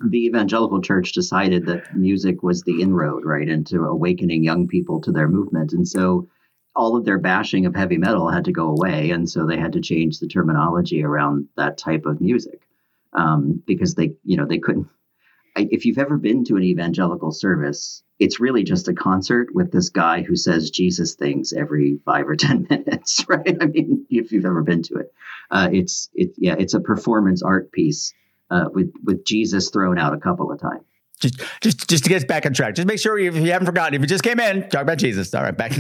the evangelical church decided that music was the inroad, right, into awakening young people to their movement. And so all of their bashing of heavy metal had to go away. And so they had to change the terminology around that type of music because they couldn't. If you've ever been to an evangelical service, it's really just a concert with this guy who says Jesus things every 5 or 10 minutes, right? I mean, if you've ever been to it, it's a performance art piece with Jesus thrown out a couple of times. Just to get us back on track, just make sure if you haven't forgotten, if you just came in, talk about Jesus. All right, back.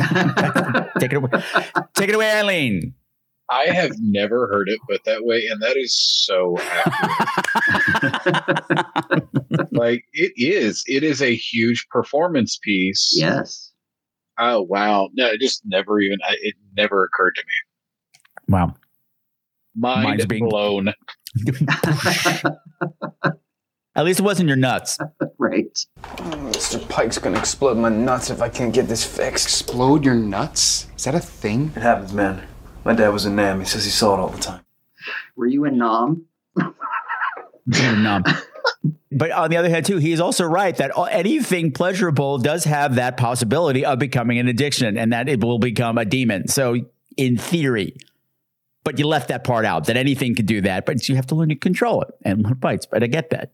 Take it away, Eileen. I have never heard it put that way, and that is so accurate. Like, it is. It is a huge performance piece. Yes. Oh, wow. No, it never occurred to me. Wow. Mine's being blown. At least it wasn't your nuts. Right. Oh, Mr. Pike's going to explode my nuts if I can't get this fixed. Explode your nuts? Is that a thing? It happens, man. My dad was in Nam. He says he saw it all the time. Were you in Nam? But on the other hand, too, he is also right that anything pleasurable does have that possibility of becoming an addiction and that it will become a demon. So in theory, but you left that part out, that anything could do that, but you have to learn to control it and what bites. But I get that.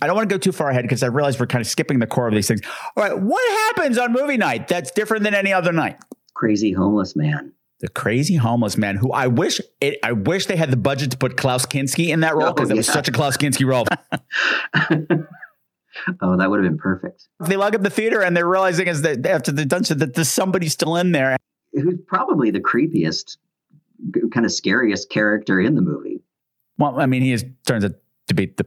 I don't want to go too far ahead because I realize we're kind of skipping the core of these things. All right. What happens on movie night that's different than any other night? Crazy homeless man. The crazy homeless man who I wish they had the budget to put Klaus Kinski in that role because it was such a Klaus Kinski role. Oh, that would have been perfect. They log up the theater and they're realizing as they, after the dungeon that there's somebody still in there. Who's probably the creepiest, kind of scariest character in the movie. Well, I mean, he turns out to be the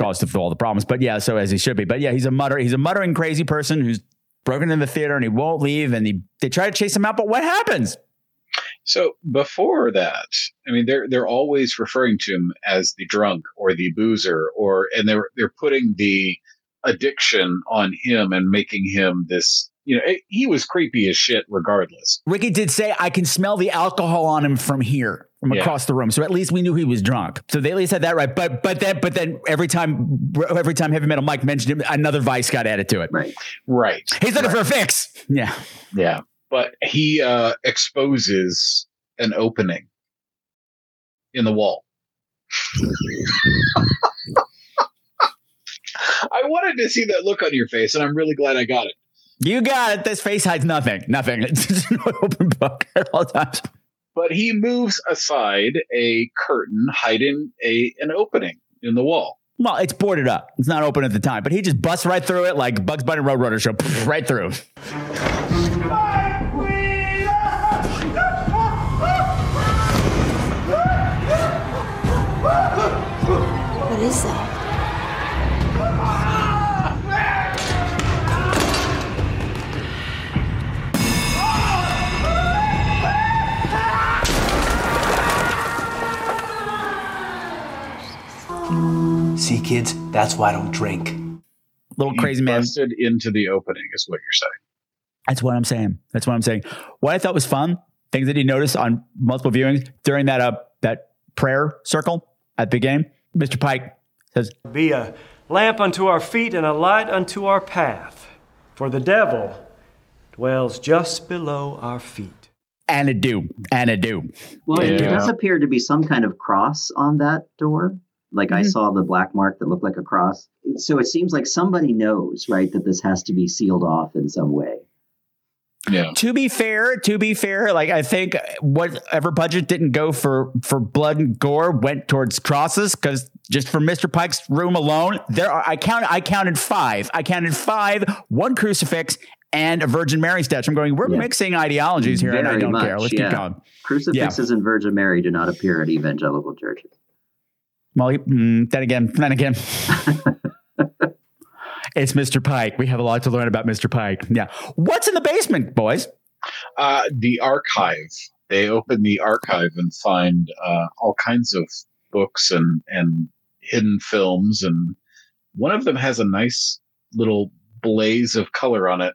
cause of all the problems, but yeah, so as he should be. But yeah, he's a muttering crazy person who's broken in the theater and he won't leave and they try to chase him out, but what happens? So before that, I mean, they're always referring to him as the drunk or the boozer, and they're putting the addiction on him and making him this you know, he was creepy as shit regardless. Ricky did say, I can smell the alcohol on him from here, from across the room. So at least we knew he was drunk. So they at least had that right. But then every time Heavy Metal Mike mentioned him, another vice got added to it. Right. He's looking for a fix. Yeah. Yeah. But he exposes an opening in the wall. I wanted to see that look on your face, and I'm really glad I got it. You got it. This face hides nothing. It's just an open book at all times. But he moves aside a curtain hiding an opening in the wall. Well, it's boarded up. It's not open at the time, but he just busts right through it like Bugs Bunny Roadrunner show, right through. What is that? See, kids, that's why I don't drink. Little crazy man. Busted into the opening is what you're saying. That's what I'm saying. What I thought was fun, things that he noticed on multiple viewings during that that prayer circle at the game, Mr. Pike says, "Be a lamp unto our feet and a light unto our path, for the devil dwells just below our feet." And it do. Well, yeah. It does appear to be some kind of cross on that door. Like I saw the black mark that looked like a cross. So it seems like somebody knows, right, that this has to be sealed off in some way. Yeah. To be fair, like I think whatever budget didn't go for blood and gore went towards crosses, because just for Mr. Pike's room alone, I counted five, one crucifix and a Virgin Mary statue. I'm going, we're mixing ideologies here. Very and I don't much, care. Let's keep going. Crucifixes and Virgin Mary do not appear at evangelical churches. Well, then again. It's Mr. Pike. We have a lot to learn about Mr. Pike. Yeah. What's in the basement, boys? The archive. They open the archive and find all kinds of books and hidden films. And one of them has a nice little blaze of color on it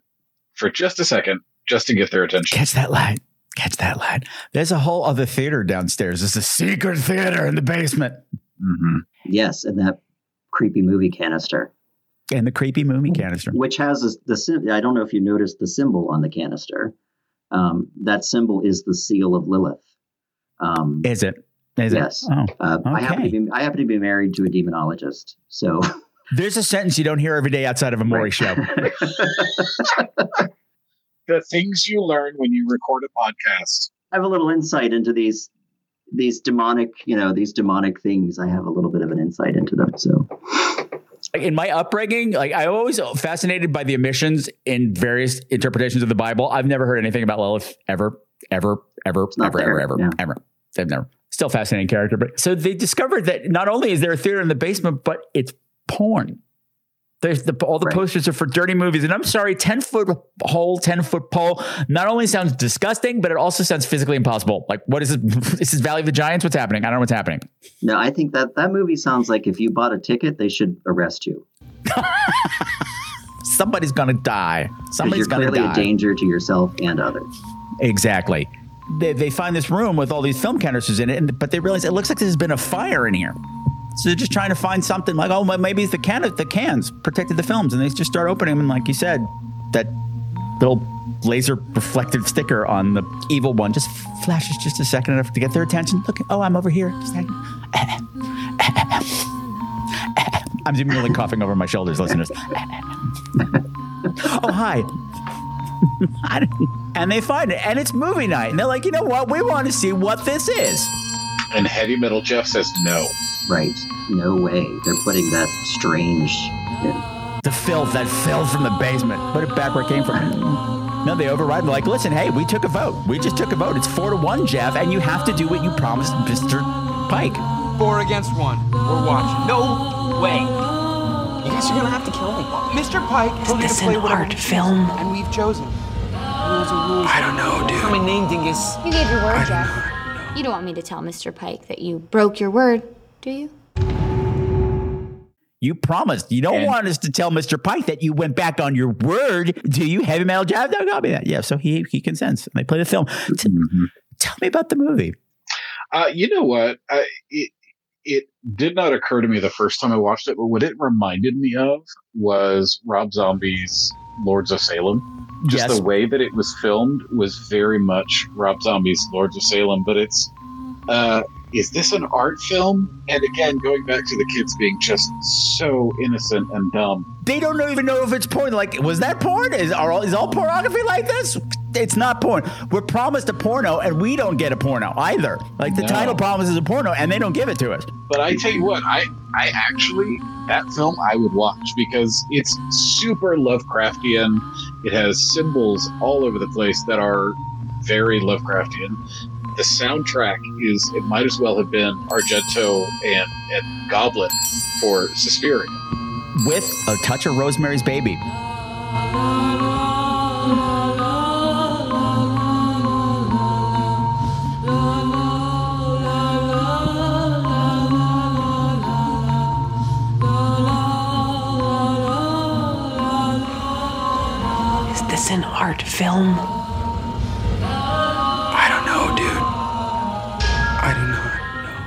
for just a second, just to get their attention. Catch that light. There's a whole other theater downstairs. It's a secret theater in the basement. Mm-hmm. Yes, and that creepy movie canister. And the creepy movie canister. Which has the I don't know if you noticed the symbol on the canister. That symbol is the seal of Lilith. Is it? Yes. Oh, okay. I happen to be married to a demonologist, so... There's a sentence you don't hear every day outside of a Maury show. The things you learn when you record a podcast. I have a little insight into these demonic things. I have a little bit of an insight into them. So in my upbringing, like I always fascinated by the omissions in various interpretations of the Bible. I've never heard anything about Lilith ever. I've never. Still fascinating character. But so they discovered that not only is there a theater in the basement, but it's porn. There's all the posters are for dirty movies. And I'm sorry, 10-foot pole not only sounds disgusting, but it also sounds physically impossible. Like, what is this? This is Valley of the Giants? What's happening? I don't know what's happening. No, I think that movie sounds like if you bought a ticket, they should arrest you. Somebody's going to die. Somebody's going to die. You're clearly a danger to yourself and others. Exactly. They find this room with all these film canisters in it, but they realize it looks like there's been a fire in here. So they're just trying to find something like, oh, maybe it's the cans protected the films. And they just start opening them. And like you said, that little laser reflective sticker on the evil one just flashes just a second enough to get their attention. Look, oh, I'm over here. Just hanging. I'm really coughing over my shoulders, listeners. Oh, hi. And they find it. And it's movie night. And they're like, you know what? We want to see what this is. And Heavy Metal Jeff says no. Right. No way. They're putting that strange in. That filth from the basement. Put it back where it came from. No, they override. They're like, listen, hey, we took a vote. We just took a vote. It's 4-1, Jeff, and you have to do what you promised Mr. Pike. 4-1. We're watching. No way. You guys are going to have to kill me. Mr. Pike told you to play whatever. Is this an art film? And we've chosen. Rules. I don't know, dude. Coming named Dingus. You gave your word, Jeff. You don't want me to tell Mr. Pike that you broke your word. Do you? You promised. You don't want us to tell Mr. Pike that you went back on your word. Do you heavy metal jab? No, copy that. Yeah, so he consents. And they play the film. Mm-hmm. Tell me about the movie. You know what? It did not occur to me the first time I watched it, but what it reminded me of was Rob Zombie's Lords of Salem. Just the way that it was filmed was very much Rob Zombie's Lords of Salem, but it's... is this an art film? And again, going back to the kids being just so innocent and dumb. They don't even know if it's porn. Like, was that porn? Is all pornography like this? It's not porn. We're promised a porno, and we don't get a porno either. Like, the title promises a porno, and they don't give it to us. But I tell you what, I actually, that film I would watch because it's super Lovecraftian. It has symbols all over the place that are very Lovecraftian. The soundtrack is, it might as well have been Argento and Goblin for Suspiria. With a touch of Rosemary's Baby. Is this an art film?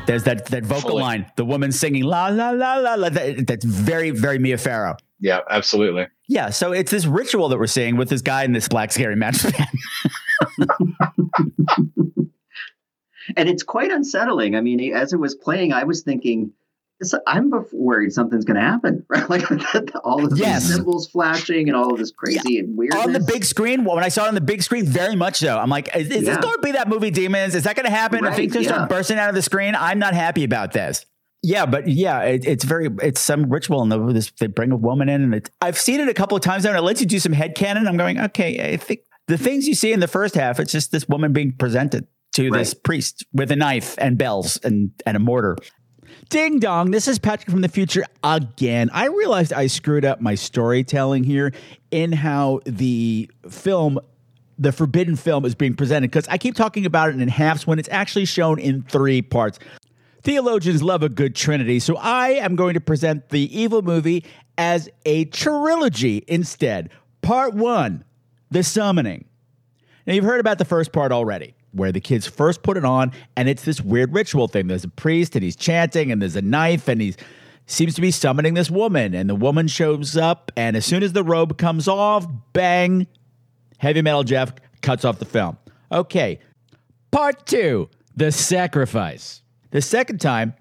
There's that vocal line, the woman singing la la la la la. That's very, very Mia Farrow. Yeah, absolutely. Yeah, so it's this ritual that we're seeing with this guy in this black scary match fan. And it's quite unsettling. I mean, as it was playing, I was thinking, I'm worried something's going to happen, right? Like all of these symbols flashing and all of this crazy and weirdness. On the big screen, when I saw it on the big screen, very much so. I'm like, is this going to be that movie Demons? Is that going to happen? Right, if things start bursting out of the screen, I'm not happy about this. Yeah, but it's some ritual, and they bring a woman in, and I've seen it a couple of times now, and it lets you do some headcanon. I'm going, okay, I think the things you see in the first half, it's just this woman being presented to this priest with a knife and bells and a mortar. Ding dong, this is Patrick from the future again. I realized I screwed up my storytelling here in how the film, the forbidden film, is being presented, because I keep talking about it in halves when it's actually shown in three parts. Theologians love a good trinity, so I am going to present the evil movie as a trilogy instead. Part one, The Summoning. Now, you've heard about the first part already, where the kids first put it on, and it's this weird ritual thing. There's a priest, and he's chanting, and there's a knife, and he seems to be summoning this woman, and the woman shows up, and as soon as the robe comes off, bang, Heavy Metal Jeff cuts off the film. Okay, part two, The Sacrifice. The second time,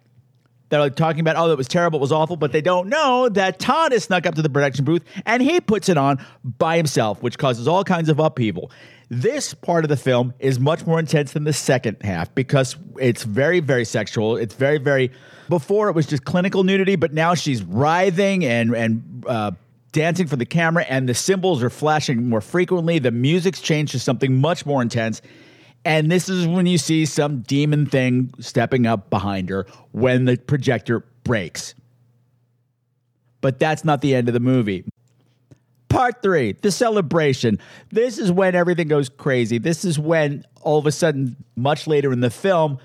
they're talking about, oh, that was terrible, it was awful, but they don't know that Todd has snuck up to the production booth, and he puts it on by himself, which causes all kinds of upheaval. This part of the film is much more intense than the second half because it's very, very sexual. It's very, very... Before, it was just clinical nudity, but now she's writhing and dancing for the camera, and the symbols are flashing more frequently. The music's changed to something much more intense, and this is when you see some demon thing stepping up behind her when the projector breaks. But that's not the end of the movie. Part three, The Celebration. This is when everything goes crazy. This is when, all of a sudden, much later in the film,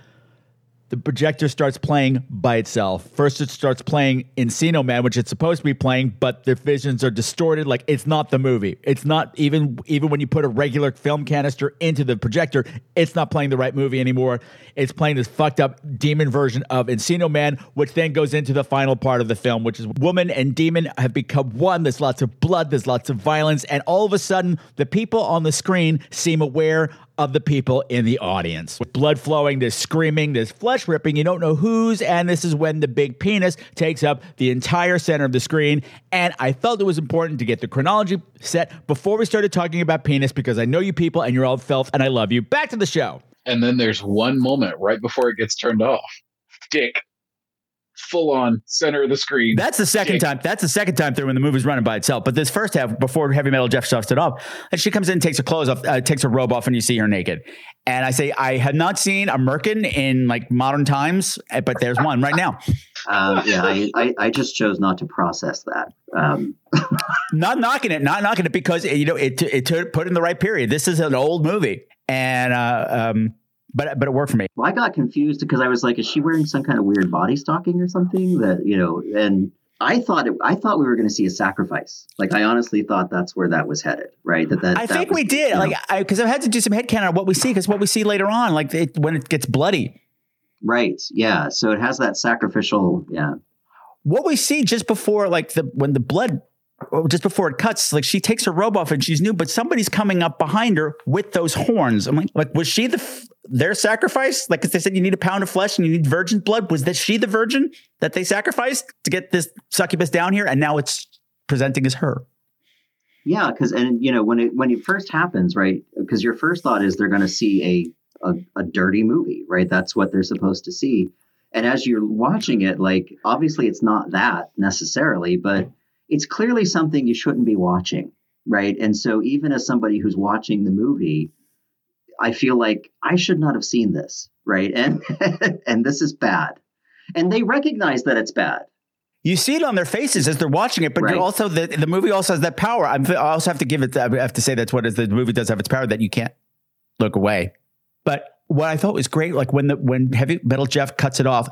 the projector starts playing by itself. First, it starts playing Encino Man, which it's supposed to be playing, but the visions are distorted. Like, it's not the movie. It's not even when you put a regular film canister into the projector, it's not playing the right movie anymore. It's playing this fucked up demon version of Encino Man, which then goes into the final part of the film, which is woman and demon have become one. There's lots of blood. There's lots of violence. And all of a sudden, the people on the screen seem aware of the people in the audience. With blood flowing, there's screaming, there's flesh ripping, you don't know whose, and this is when the big penis takes up the entire center of the screen, and I felt it was important to get the chronology set before we started talking about penis, because I know you people, and you're all filth, and I love you. Back to the show. And then there's one moment right before it gets turned off. Dick. Full on center of the screen. That's the second time. That's the second time through when the movie's running by itself. But this first half, before Heavy Metal Jeff shuts it off, and she comes in, takes her clothes off, takes her robe off, and you see her naked. And I say, I have not seen a merkin in like modern times, but there's one right now. I just chose not to process that. Not knocking it, because it put in the right period. This is an old movie, and But it worked for me. Well, I got confused because I was like, is she wearing some kind of weird body stocking or something? That, you know, and I thought we were going to see a sacrifice. Like, I honestly thought that's where that was headed, right? I think we did. You know, because I've had to do some headcount on what we see, because what we see later on, like when it gets bloody. Right. Yeah. So it has that sacrificial. Yeah. What we see just before, like when the blood, just before it cuts, like she takes her robe off and she's new, but somebody's coming up behind her with those horns. I'm like, was she their sacrifice? Like, 'cause they said you need a pound of flesh and you need virgin blood. Was that she the virgin that they sacrificed to get this succubus down here? And now it's presenting as her. Yeah. 'Cause, and you know, when it first happens, right. 'Cause your first thought is they're going to see a dirty movie, right? That's what they're supposed to see. And as you're watching it, like, obviously it's not that necessarily, but it's clearly something you shouldn't be watching, right? And so even as somebody who's watching the movie, I feel like I should not have seen this, right? And and this is bad. And they recognize that it's bad. You see it on their faces as they're watching it, but right. You're also the movie also has that power. I also have to give it, I have to say that's what is, the movie does have its power that you can't look away. But what I thought was great, like when Heavy Metal Jeff cuts it off,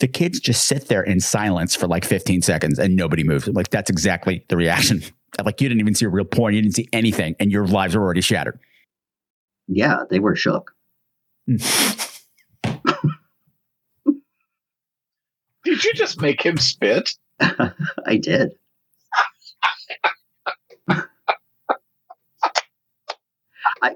the kids just sit there in silence for like 15 seconds and nobody moves. Like, that's exactly the reaction. Like, you didn't even see a real porn. You didn't see anything. And your lives were already shattered. Yeah, they were shook. Did you just make him spit? I did.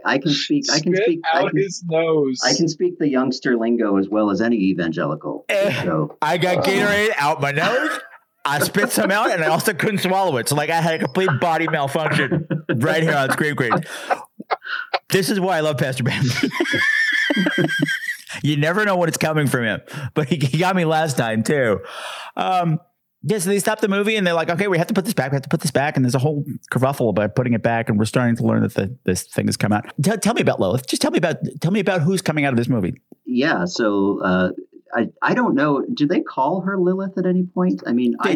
I can speak the youngster lingo as well as any evangelical. So. I got Gatorade out my nose. I spit some out and I also couldn't swallow it. So like I had a complete body malfunction right here on Scream Queens. This is why I love Pastor Bam. You never know what it's coming from him, but he got me last time too. So they stop the movie and they're like, okay, we have to put this back. And there's a whole kerfuffle about putting it back. And we're starting to learn that this thing has come out. Tell me about Lilith. Just tell me about who's coming out of this movie. Yeah. So I don't know. Do they call her Lilith at any point? I mean, I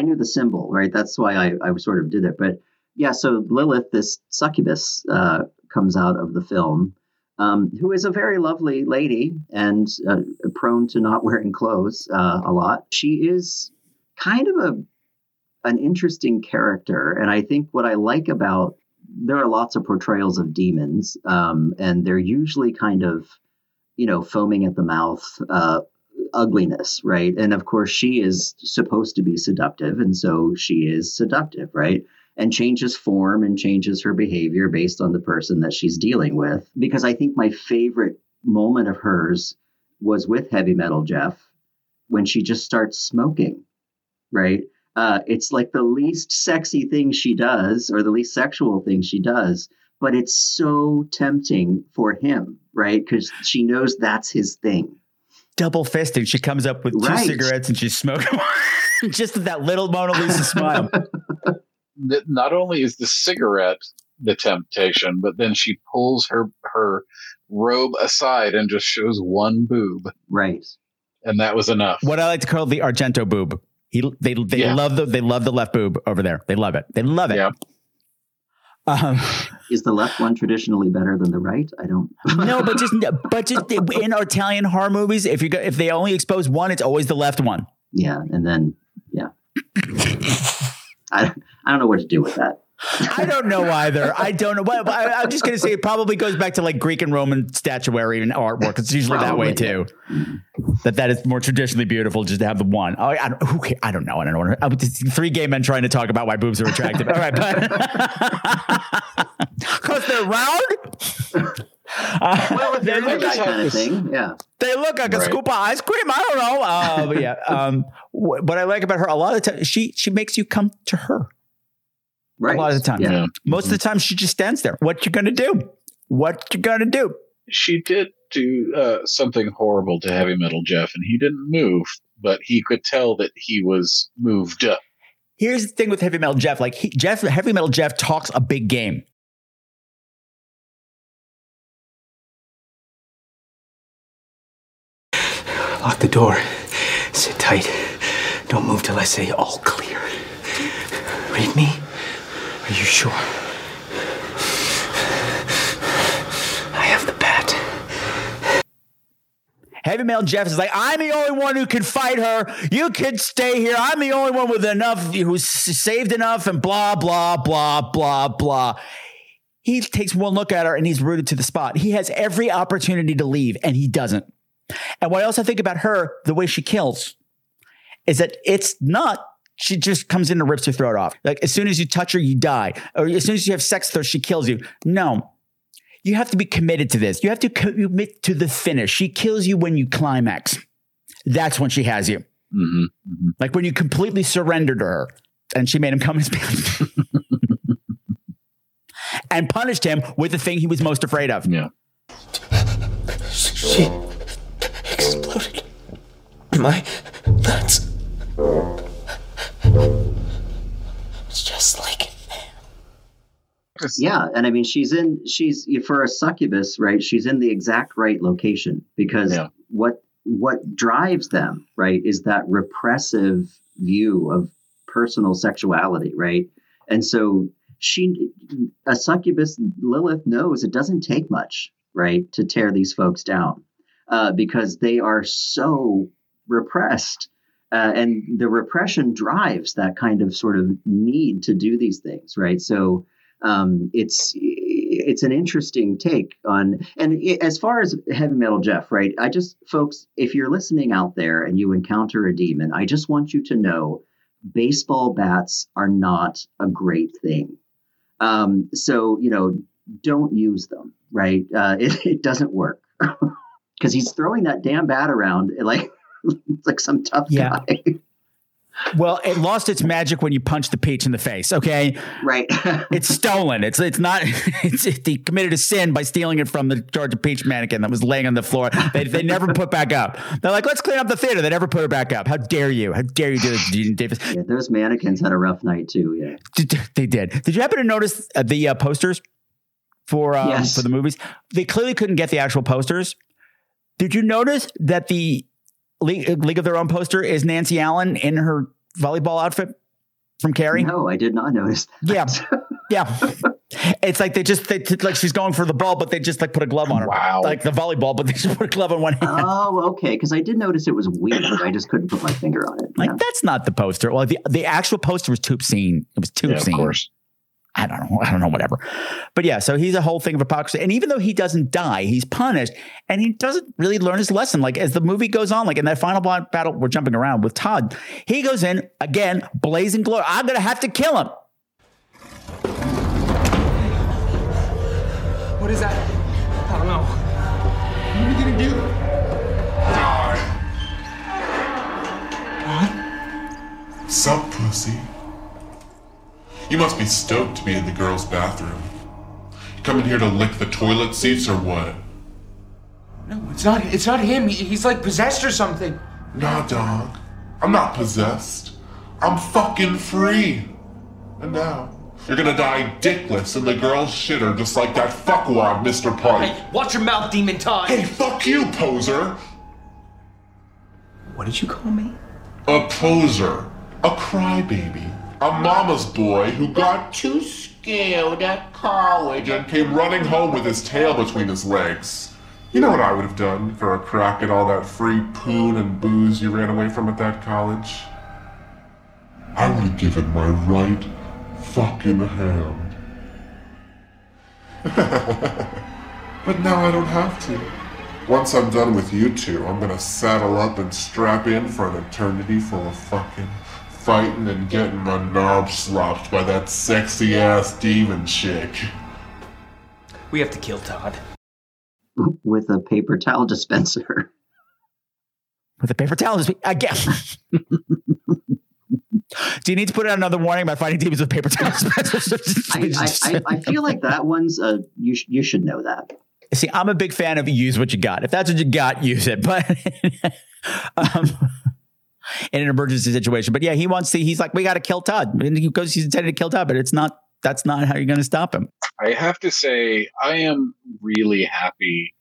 knew the symbol, right? That's why I sort of did it. But yeah, so Lilith, this succubus, comes out of the film. Who is a very lovely lady and prone to not wearing clothes a lot. She is kind of an interesting character. And I think what I like about, there are lots of portrayals of demons, and they're usually kind of, you know, foaming at the mouth, ugliness, right? And of course, she is supposed to be seductive. And so she is seductive, right? And changes form and changes her behavior based on the person that she's dealing with. Because I think my favorite moment of hers was with Heavy Metal Jeff when she just starts smoking, right? It's like the least sexy thing she does or the least sexual thing she does, but it's so tempting for him, right? Because she knows that's his thing. Double fisting. She comes up with two cigarettes and she's smoking one. Just that little Mona Lisa smile. Not only is the cigarette the temptation, but then she pulls her robe aside and just shows one boob. Right. And that was enough. What I like to call the Argento boob. They love the left boob over there. They love it. Yeah. Is the left one traditionally better than the right? I don't know. But just in Italian horror movies, if they only expose one, it's always the left one. Yeah. And then, yeah. I don't know what to do with that. I don't know either. I don't know. But I'm just going to say it probably goes back to like Greek and Roman statuary and artwork. It's usually probably that way too. That is more traditionally beautiful just to have the one. I don't know. I don't know. I was three gay men trying to talk about why boobs are attractive. All right. Because they're round? Well, if they look like that kind of thing, yeah. They look like a scoop of ice cream. I don't know. But yeah. What I like about her, a lot of the time, she makes you come to her. Right. A lot of the time. Yeah. Most of the time, she just stands there. What you gonna do? She did do something horrible to Heavy Metal Jeff, and he didn't move, but he could tell that he was moved up. Here's the thing with Heavy Metal Jeff. Like Heavy Metal Jeff talks a big game. Lock the door. Sit tight. Don't move till I say all clear. Read me? Are you sure? I have the bat. Heavy Male Jeff is like, I'm the only one who can fight her. You kids stay here. I'm the only one with enough, who's saved enough, and blah, blah, blah, blah, blah. He takes one look at her and he's rooted to the spot. He has every opportunity to leave and he doesn't. And what I also think about her, the way she kills, is that it's not, she just comes in and rips her throat off. Like, as soon as you touch her, you die. Or as soon as you have sex with her, she kills you. No. You have to be committed to this. You have to commit to the finish. She kills you when you climax. That's when she has you. Mm-hmm. Mm-hmm. Like when you completely surrender to her and she made him come in his pants and punished him with the thing he was most afraid of. Yeah. She exploded my nuts. It's just like, yeah, and I mean, she's for a succubus, right? She's in the exact right location, because what drives them, right, is that repressive view of personal sexuality, right? And so a succubus, Lilith, knows it doesn't take much, right, to tear these folks down, because they are so repressed. And the repression drives that kind of sort of need to do these things, right? So it's an interesting take on, and as far as Heavy Metal Jeff, right? I just, folks, if you're listening out there and you encounter a demon, I just want you to know, baseball bats are not a great thing. So, you know, don't use them, right? It doesn't work, because he's throwing that damn bat around like some tough guy. Well, it lost its magic when you punched the peach in the face. Okay, right. It's stolen. It's not. They committed a sin by stealing it from the Georgia Peach mannequin that was laying on the floor. They never put back up. They're like, let's clean up the theater. They never put it back up. How dare you? How dare you do this, Gene Davis? Yeah, those mannequins had a rough night too. Yeah, they did. Did you happen to notice the posters for the movies? They clearly couldn't get the actual posters. Did you notice that the League of Their Own poster is Nancy Allen in her volleyball outfit from Carrie? No, I did not notice that. Yeah. It's like they she's going for the ball, but they just like put a glove on her. Wow. Like the volleyball, but they just put a glove on one hand. Oh, okay. Because I did notice it was weird. I just couldn't put my finger on it. Like, that's not the poster. Well, the actual poster was tube scene. It was tube scene. Of course. I don't know, whatever. But yeah, so he's a whole thing of hypocrisy. And even though he doesn't die, he's punished, and he doesn't really learn his lesson. Like, as the movie goes on, like in that final battle, we're jumping around with Todd. He goes in, again, blazing glory. I'm going to have to kill him. What is that? I don't know. What are we going to do? Die. What? Sup, pussy? You must be stoked to be in the girls' bathroom. You coming here to lick the toilet seats or what? No, it's not him. He's like possessed or something. Nah, dog. I'm not possessed. I'm fucking free. And now, you're gonna die dickless in the girls' shitter just like that fuckwad, Mr. Pike. Hey, watch your mouth, Demon Todd. Hey, fuck you, poser. What did you call me? A poser. A crybaby. A mama's boy who got too scared at college and came running home with his tail between his legs. You know what I would have done for a crack at all that free poon and booze you ran away from at that college? I would have given my right fucking hand. But now I don't have to. Once I'm done with you two, I'm gonna saddle up and strap in for an eternity full of fucking fighting and getting my knob slopped by that sexy ass demon chick. We have to kill Todd. With a paper towel dispenser. I guess. Do you need to put out another warning about fighting demons with paper towel dispensers? I feel like that one's you should know that. See, I'm a big fan of use what you got. If that's what you got, use it. But in an emergency situation. But yeah, he's like, we got to kill Todd. And he goes, he's intended to kill Todd, but that's not how you're going to stop him. I have to say, I am really happy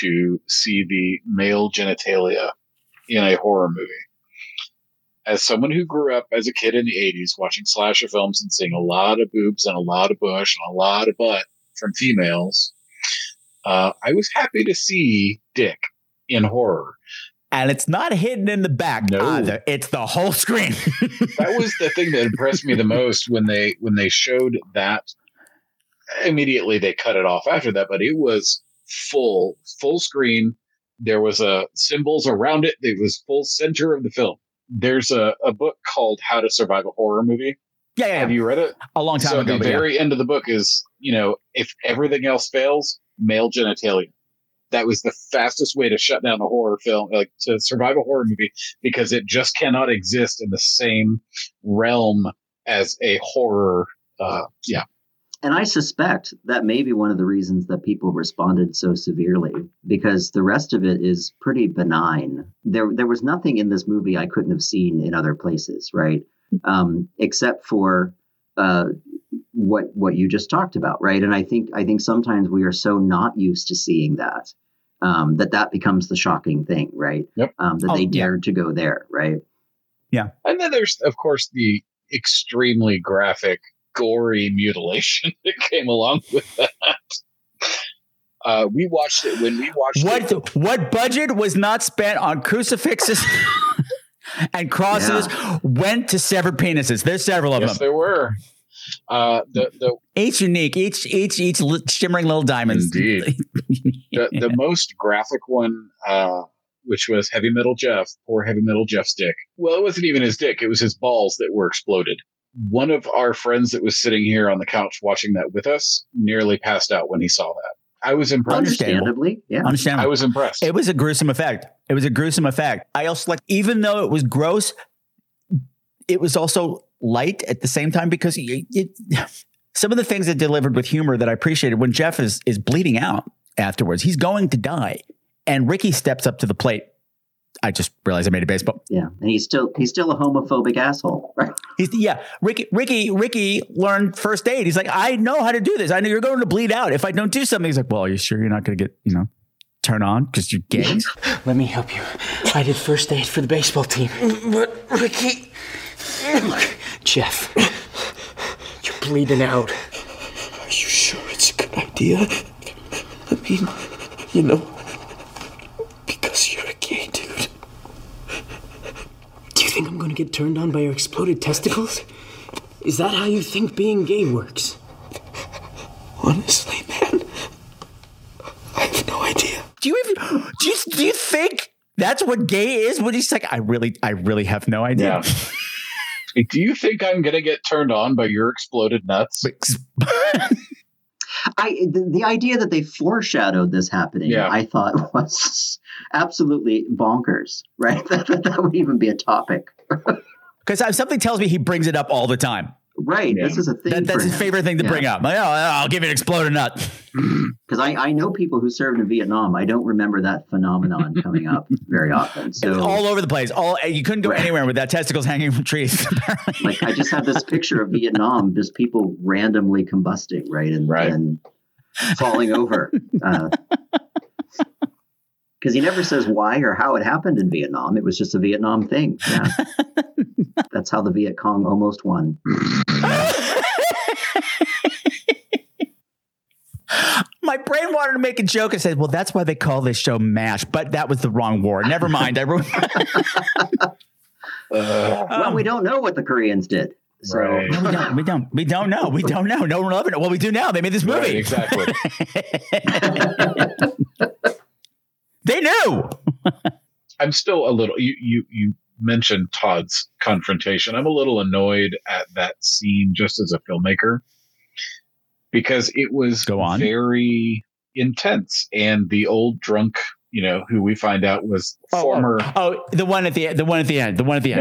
to see the male genitalia in a horror movie. As someone who grew up as a kid in the 80s, watching slasher films and seeing a lot of boobs and a lot of bush and a lot of butt from females, I was happy to see dick in horror. And it's not hidden in the back either. It's the whole screen. That was the thing that impressed me the most when they showed that. Immediately they cut it off after that, but it was full screen. There was symbols around it. It was full center of the film. There's a book called How to Survive a Horror Movie. Yeah, yeah. Have you read it? A long time ago. So the very end of the book is, if everything else fails, male genitalia. That was the fastest way to shut down a horror film, to survive a horror movie, because it just cannot exist in the same realm as a horror. Yeah. And I suspect that may be one of the reasons that people responded so severely, because the rest of it is pretty benign. There was nothing in this movie I couldn't have seen in other places, right? Except for what you just talked about, right? And I think sometimes we are so not used to seeing that that becomes the shocking thing, right? Yep. They dared to go there, right? Yeah. And then there's, of course, the extremely graphic, gory mutilation that came along with that. We watched it when we watched it. What budget was not spent on crucifixes and crosses went to severed penises? There's several of them. Yes, there were. Each unique, each shimmering little diamonds. Indeed. The most graphic one, which was Heavy Metal Jeff, poor Heavy Metal Jeff's dick. Well, it wasn't even his dick. It was his balls that were exploded. One of our friends that was sitting here on the couch watching that with us nearly passed out when he saw that. I was impressed. Understandably. Yeah. Understandably. I was impressed. It was a gruesome effect. I also even though it was gross, it was also light at the same time, because some of the things that delivered with humor that I appreciated, when Jeff is bleeding out afterwards, he's going to die, and Ricky steps up to the plate. I just realized I made a baseball. Yeah, and he's still a homophobic asshole, right? Ricky learned first aid. He's like, I know how to do this. I know you're going to bleed out if I don't do something. He's like, well, are you sure you're not going to get turned on because you're gay? Let me help you. I did first aid for the baseball team. But Ricky, look, Jeff, you're bleeding out. Are you sure it's a good idea? I mean, because you're a gay dude. Do you think I'm going to get turned on by your exploded testicles? Is that how you think being gay works? Honestly, man, I have no idea. Do you think that's what gay is? When he's like, I really have no idea. Yeah. Do you think I'm going to get turned on by your exploded nuts? The idea that they foreshadowed this happening, I thought was absolutely bonkers, right? That would even be a topic. Because something tells me he brings it up all the time. Right. Yeah. This is a thing. That's his favorite thing to bring up. Like, I'll give it an exploded nut. Because I know people who served in Vietnam. I don't remember that phenomenon coming up very often. So it's all over the place. You couldn't go anywhere with that, testicles hanging from trees. Like, I just have this picture of Vietnam, just people randomly combusting, right? And falling over. Because he never says why or how it happened in Vietnam. It was just a Vietnam thing. Yeah. That's how the Viet Cong almost won. My brain wanted to make a joke and said, well, that's why they call this show MASH. But that was the wrong war. Never mind. Well, we don't know what the Koreans did. So right. No, we don't know. We don't know. No one loving it. Well, we do now. They made this movie. Right, exactly. They knew. I'm still a little, you mentioned Todd's confrontation. I'm a little annoyed at that scene just as a filmmaker, because it was very intense. And the old drunk, who we find out was former. The one at the end.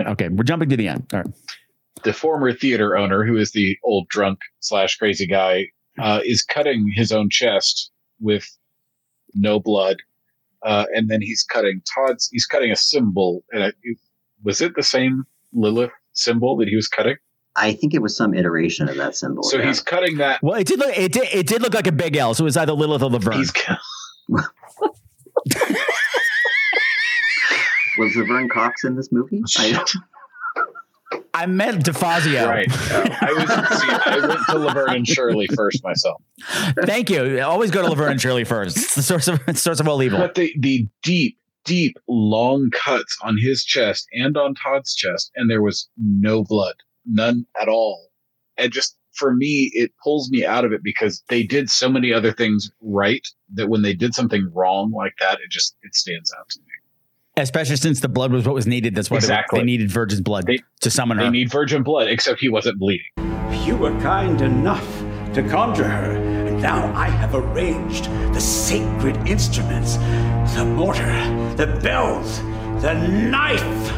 Okay. We're jumping to the end. All right. The former theater owner, who is the old drunk / crazy guy, is cutting his own chest with no blood. And then he's cutting Todd's. He's cutting a symbol. And was it the same Lilith symbol that he was cutting? I think it was some iteration of that symbol. So he's cutting that. Well, it did look. It did look like a big L. So it was either Lilith or Laverne. Was Laverne Cox in this movie? I meant DeFazio. Right. I went to Laverne and Shirley first myself. Thank you. Always go to Laverne and Shirley first. It's the source of all evil. But the deep, deep, long cuts on his chest and on Todd's chest, and there was no blood, none at all. And just for me, it pulls me out of it because they did so many other things right that when they did something wrong like that, it stands out to me. Especially since the blood was what was needed. That's what they needed, virgin blood to summon her. They need virgin blood, except he wasn't bleeding. You were kind enough to conjure her, and now I have arranged the sacred instruments, the mortar, the bells, the knife.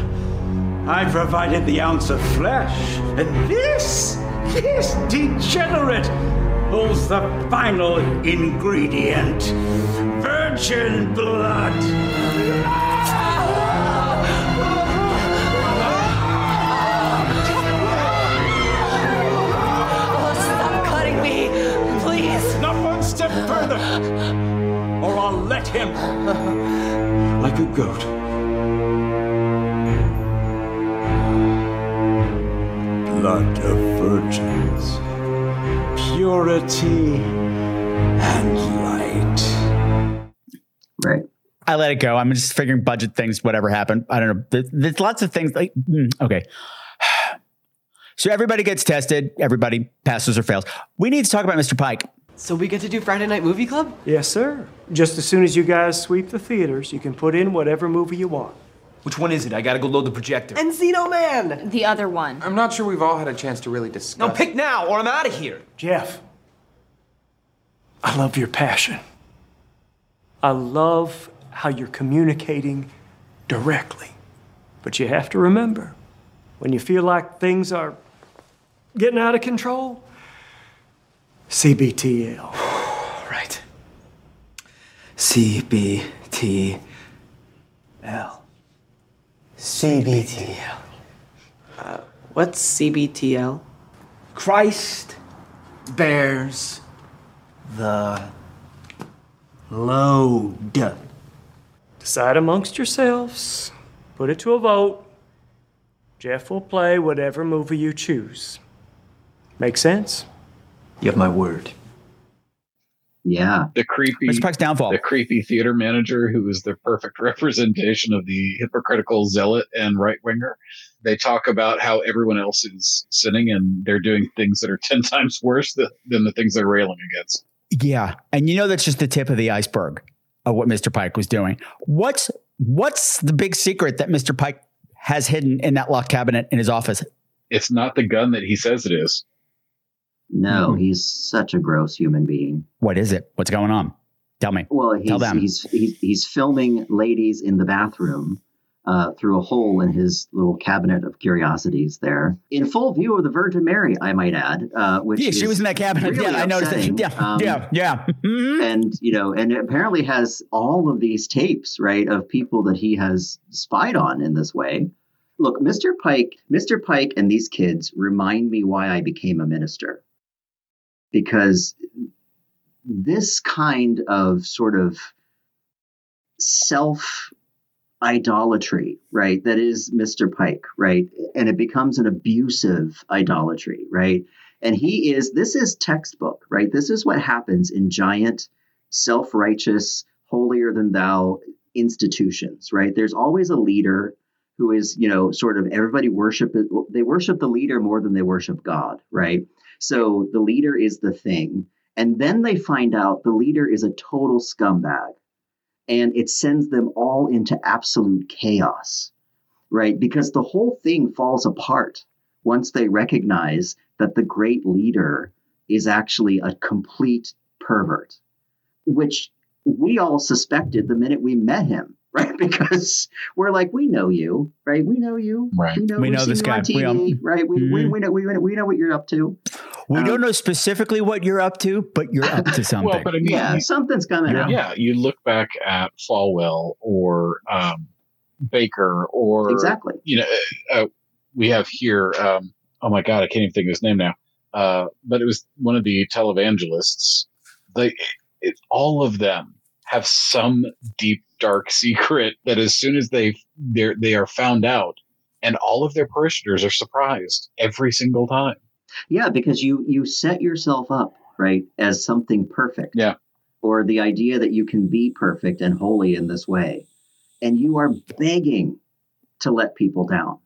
I've provided the ounce of flesh, and this degenerate holds the final ingredient, virgin blood. Ah! Not one step further, or I'll let him like a goat. Blood of virgins, purity, and light. Right. I let it go. I'm just figuring budget things, whatever happened. I don't know. There's lots of things like, okay. So everybody gets tested. Everybody passes or fails. We need to talk about Mr. Pike. So we get to do Friday Night Movie Club? Yes, sir. Just as soon as you guys sweep the theaters, you can put in whatever movie you want. Which one is it? I gotta go load the projector. Encino Man! The other one. I'm not sure we've all had a chance to really discuss. No, pick now or I'm out of here. Jeff, I love your passion. I love how you're communicating directly. But you have to remember, when you feel like things are getting out of control, CBTL. Right. CBTL. CBTL. What's CBTL? Christ bears the load. Decide amongst yourselves. Put it to a vote. Jeff will play whatever movie you choose. Make sense? You have my word. Yeah. Mr. Pike's downfall. The creepy theater manager who is the perfect representation of the hypocritical zealot and right-winger. They talk about how everyone else is sinning and they're doing things that are 10 times worse than the things they're railing against. Yeah. And you know that's just the tip of the iceberg of what Mr. Pike was doing. What's the big secret that Mr. Pike has hidden in that locked cabinet in his office? It's not the gun that he says it is. No, he's such a gross human being. What is it? What's going on? Tell me. Well, he's filming ladies in the bathroom through a hole in his little cabinet of curiosities there. In full view of the Virgin Mary, I might add. She was in that cabinet. Really I noticed that. Yeah. And, and apparently has all of these tapes, right, of people that he has spied on in this way. Look, Mr. Pike and these kids remind me why I became a minister. Because this kind of sort of self-idolatry, right, that is Mr. Pike, right? And it becomes an abusive idolatry, right? And this is textbook, right? This is what happens in giant, self-righteous, holier-than-thou institutions, right? There's always a leader who is, sort of everybody worship the leader more than they worship God, right? So the leader is the thing. And then they find out the leader is a total scumbag. And it sends them all into absolute chaos, right? Because the whole thing falls apart once they recognize that the great leader is actually a complete pervert, which we all suspected the minute we met him, right? Because we're like, we know you, right? We know you. Right. We know this guy. Right. We know what you're up to. We don't know specifically what you're up to, but you're up to something. Well, but I mean, something's coming out. Yeah. You look back at Falwell or Baker or. Exactly. We have here. Oh, my God. I can't even think of his name now. But it was one of the televangelists. All of them have some deep, dark secret that as soon as they are found out, and all of their parishioners are surprised every single time. Yeah, because you set yourself up, right, as something perfect. Yeah. Or the idea that you can be perfect and holy in this way. and you are begging to let people down.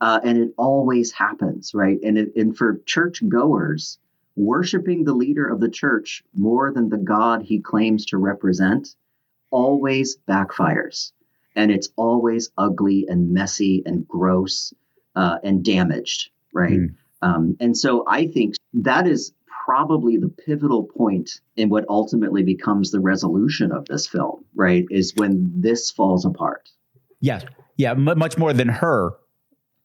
And it always happens, right? And for churchgoers, worshiping the leader of the church more than the God he claims to represent always backfires. And it's always ugly and messy and gross and damaged, right? Mm. And so I think that is probably the pivotal point in what ultimately becomes the resolution of this film, right? Is when this falls apart. Yes. Yeah. Much more than her.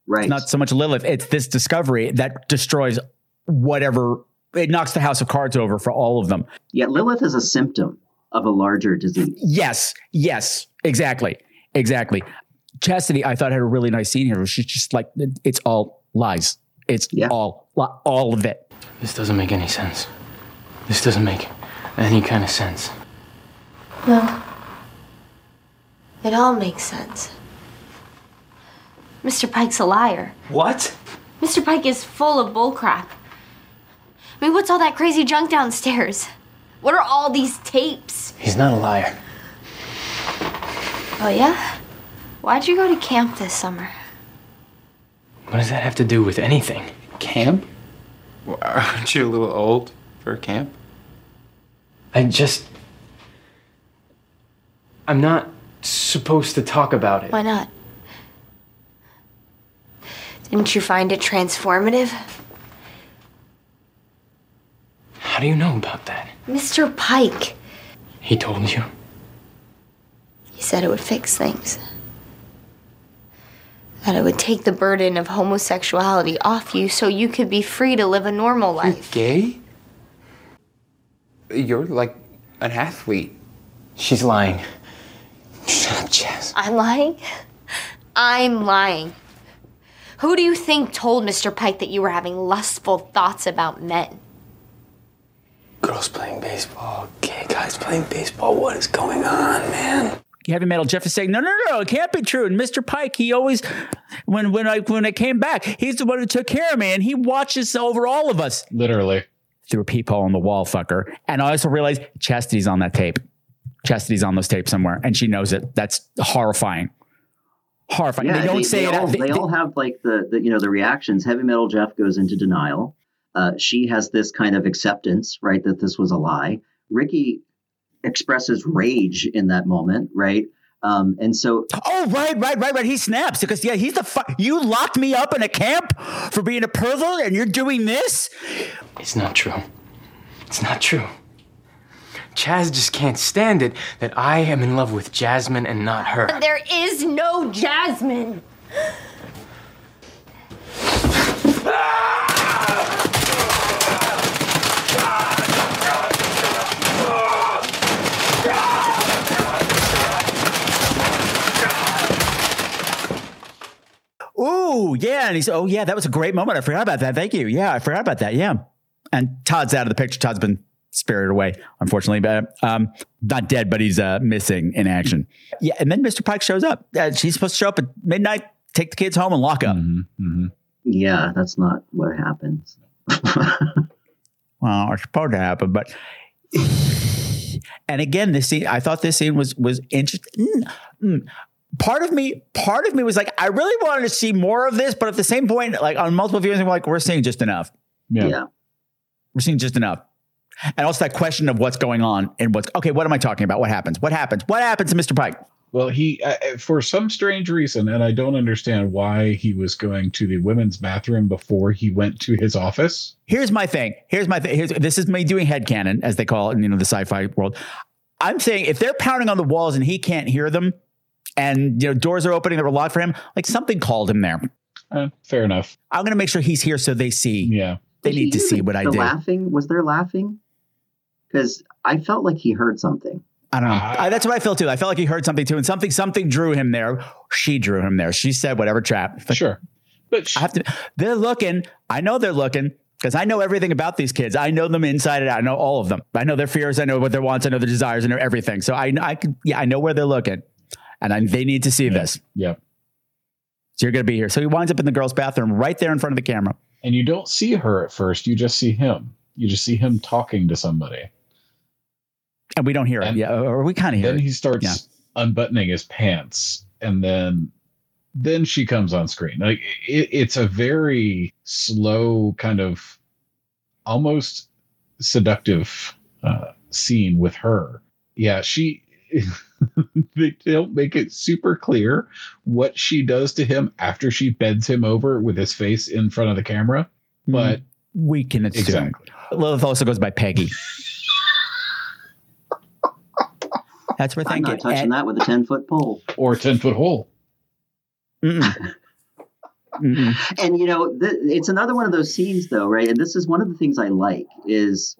Right. It's not so much Lilith. It's this discovery that destroys whatever. It knocks the house of cards over for all of them. Yeah. Lilith is a symptom of a larger disease. Yes. Yes. Exactly. Exactly. Chastity, I thought, had a really nice scene here. She's just like, it's all lies. It's all of it. This doesn't make any sense. This doesn't make any kind of sense. No. It all makes sense. Mr. Pike's a liar. What? Mr. Pike is full of bullcrap. I mean, what's all that crazy junk downstairs? What are all these tapes? He's not a liar. Oh, yeah? Why'd you go to camp this summer? What does that have to do with anything? Camp? Well, aren't you a little old for a camp? I'm not supposed to talk about it. Why not? Didn't you find it transformative? How do you know about that? Mr. Pike. He told you? He said it would fix things. That it would take the burden of homosexuality off you so you could be free to live a normal life. You're gay? You're like an athlete. She's lying. Shut up, Jess. I'm lying. Who do you think told Mr. Pike that you were having lustful thoughts about men? Girls playing baseball, gay guys playing baseball. What is going on, man? Heavy metal Jeff is saying, no, it can't be true. And Mr. Pike, he always, when I came back, he's the one who took care of me, and he watches over all of us. Literally. Through a peephole in the wall, fucker. And I also realized Chastity's on that tape. Chastity's on those tapes somewhere, and she knows it. That's horrifying. Horrifying. Yeah, they all have like the reactions. Heavy metal Jeff goes into denial. She has this kind of acceptance, right, that this was a lie. Ricky expresses rage in that moment, right? And so, right. He snaps because he's the you locked me up in a camp for being a pervert, and you're doing this. It's not true. Chaz just can't stand it that I am in love with Jasmine and not her. But there is no Jasmine. Ooh, yeah. And he's, oh, yeah, that was a great moment. I forgot about that. Thank you. Yeah, I forgot about that. Yeah. And Todd's out of the picture. Todd's been spirited away, unfortunately. But not dead, but he's missing in action. Yeah. And then Mr. Pike shows up. She's supposed to show up at midnight, take the kids home, and lock up. Mm-hmm. Mm-hmm. Yeah, that's not what happens. Well, it's supposed to happen, but... And again, this scene, I thought this scene was interesting. Mm-hmm. Part of me was like, I really wanted to see more of this, but at the same point, like on multiple viewings, I'm like, we're seeing just enough. Yeah. We're seeing just enough. And also that question of what's going on and what am I talking about? What happens to Mr. Pike? Well, he, for some strange reason, and I don't understand why he was going to the women's bathroom before he went to his office. Here's my thing. This is me doing headcanon, as they call it in the sci-fi world. I'm saying if they're pounding on the walls and he can't hear them, and doors are opening that were locked for him, like something called him there. Fair enough. I'm going to make sure he's here so they see. Yeah. They need to see what I did. Laughing? Was there laughing? Because I felt like he heard something. I don't know. That's what I felt too. I felt like he heard something too. And something drew him there. She drew him there. She said whatever trap. But sure. But they're looking. I know they're looking because I know everything about these kids. I know them inside and out. I know all of them. I know their fears. I know what their wants. I know their desires. I know everything. So I know where they're looking. And they need to see this. Yeah. So you're going to be here. So he winds up in the girls' bathroom right there in front of the camera. And you don't see her at first. You just see him. You just see him talking to somebody. And we don't hear it. Yeah. Or we kind of hear it. Then he starts unbuttoning his pants, and then she comes on screen. Like it's a very slow kind of almost seductive scene with her. Yeah, she they don't make it super clear what she does to him after she bends him over with his face in front of the camera, but we can assume. Exactly. Lilith also goes by Peggy. That's where I'm not touching that with a 10-foot pole or a 10-foot hole. Mm-mm. Mm-mm. And it's another one of those scenes, though, right? And this is one of the things I like is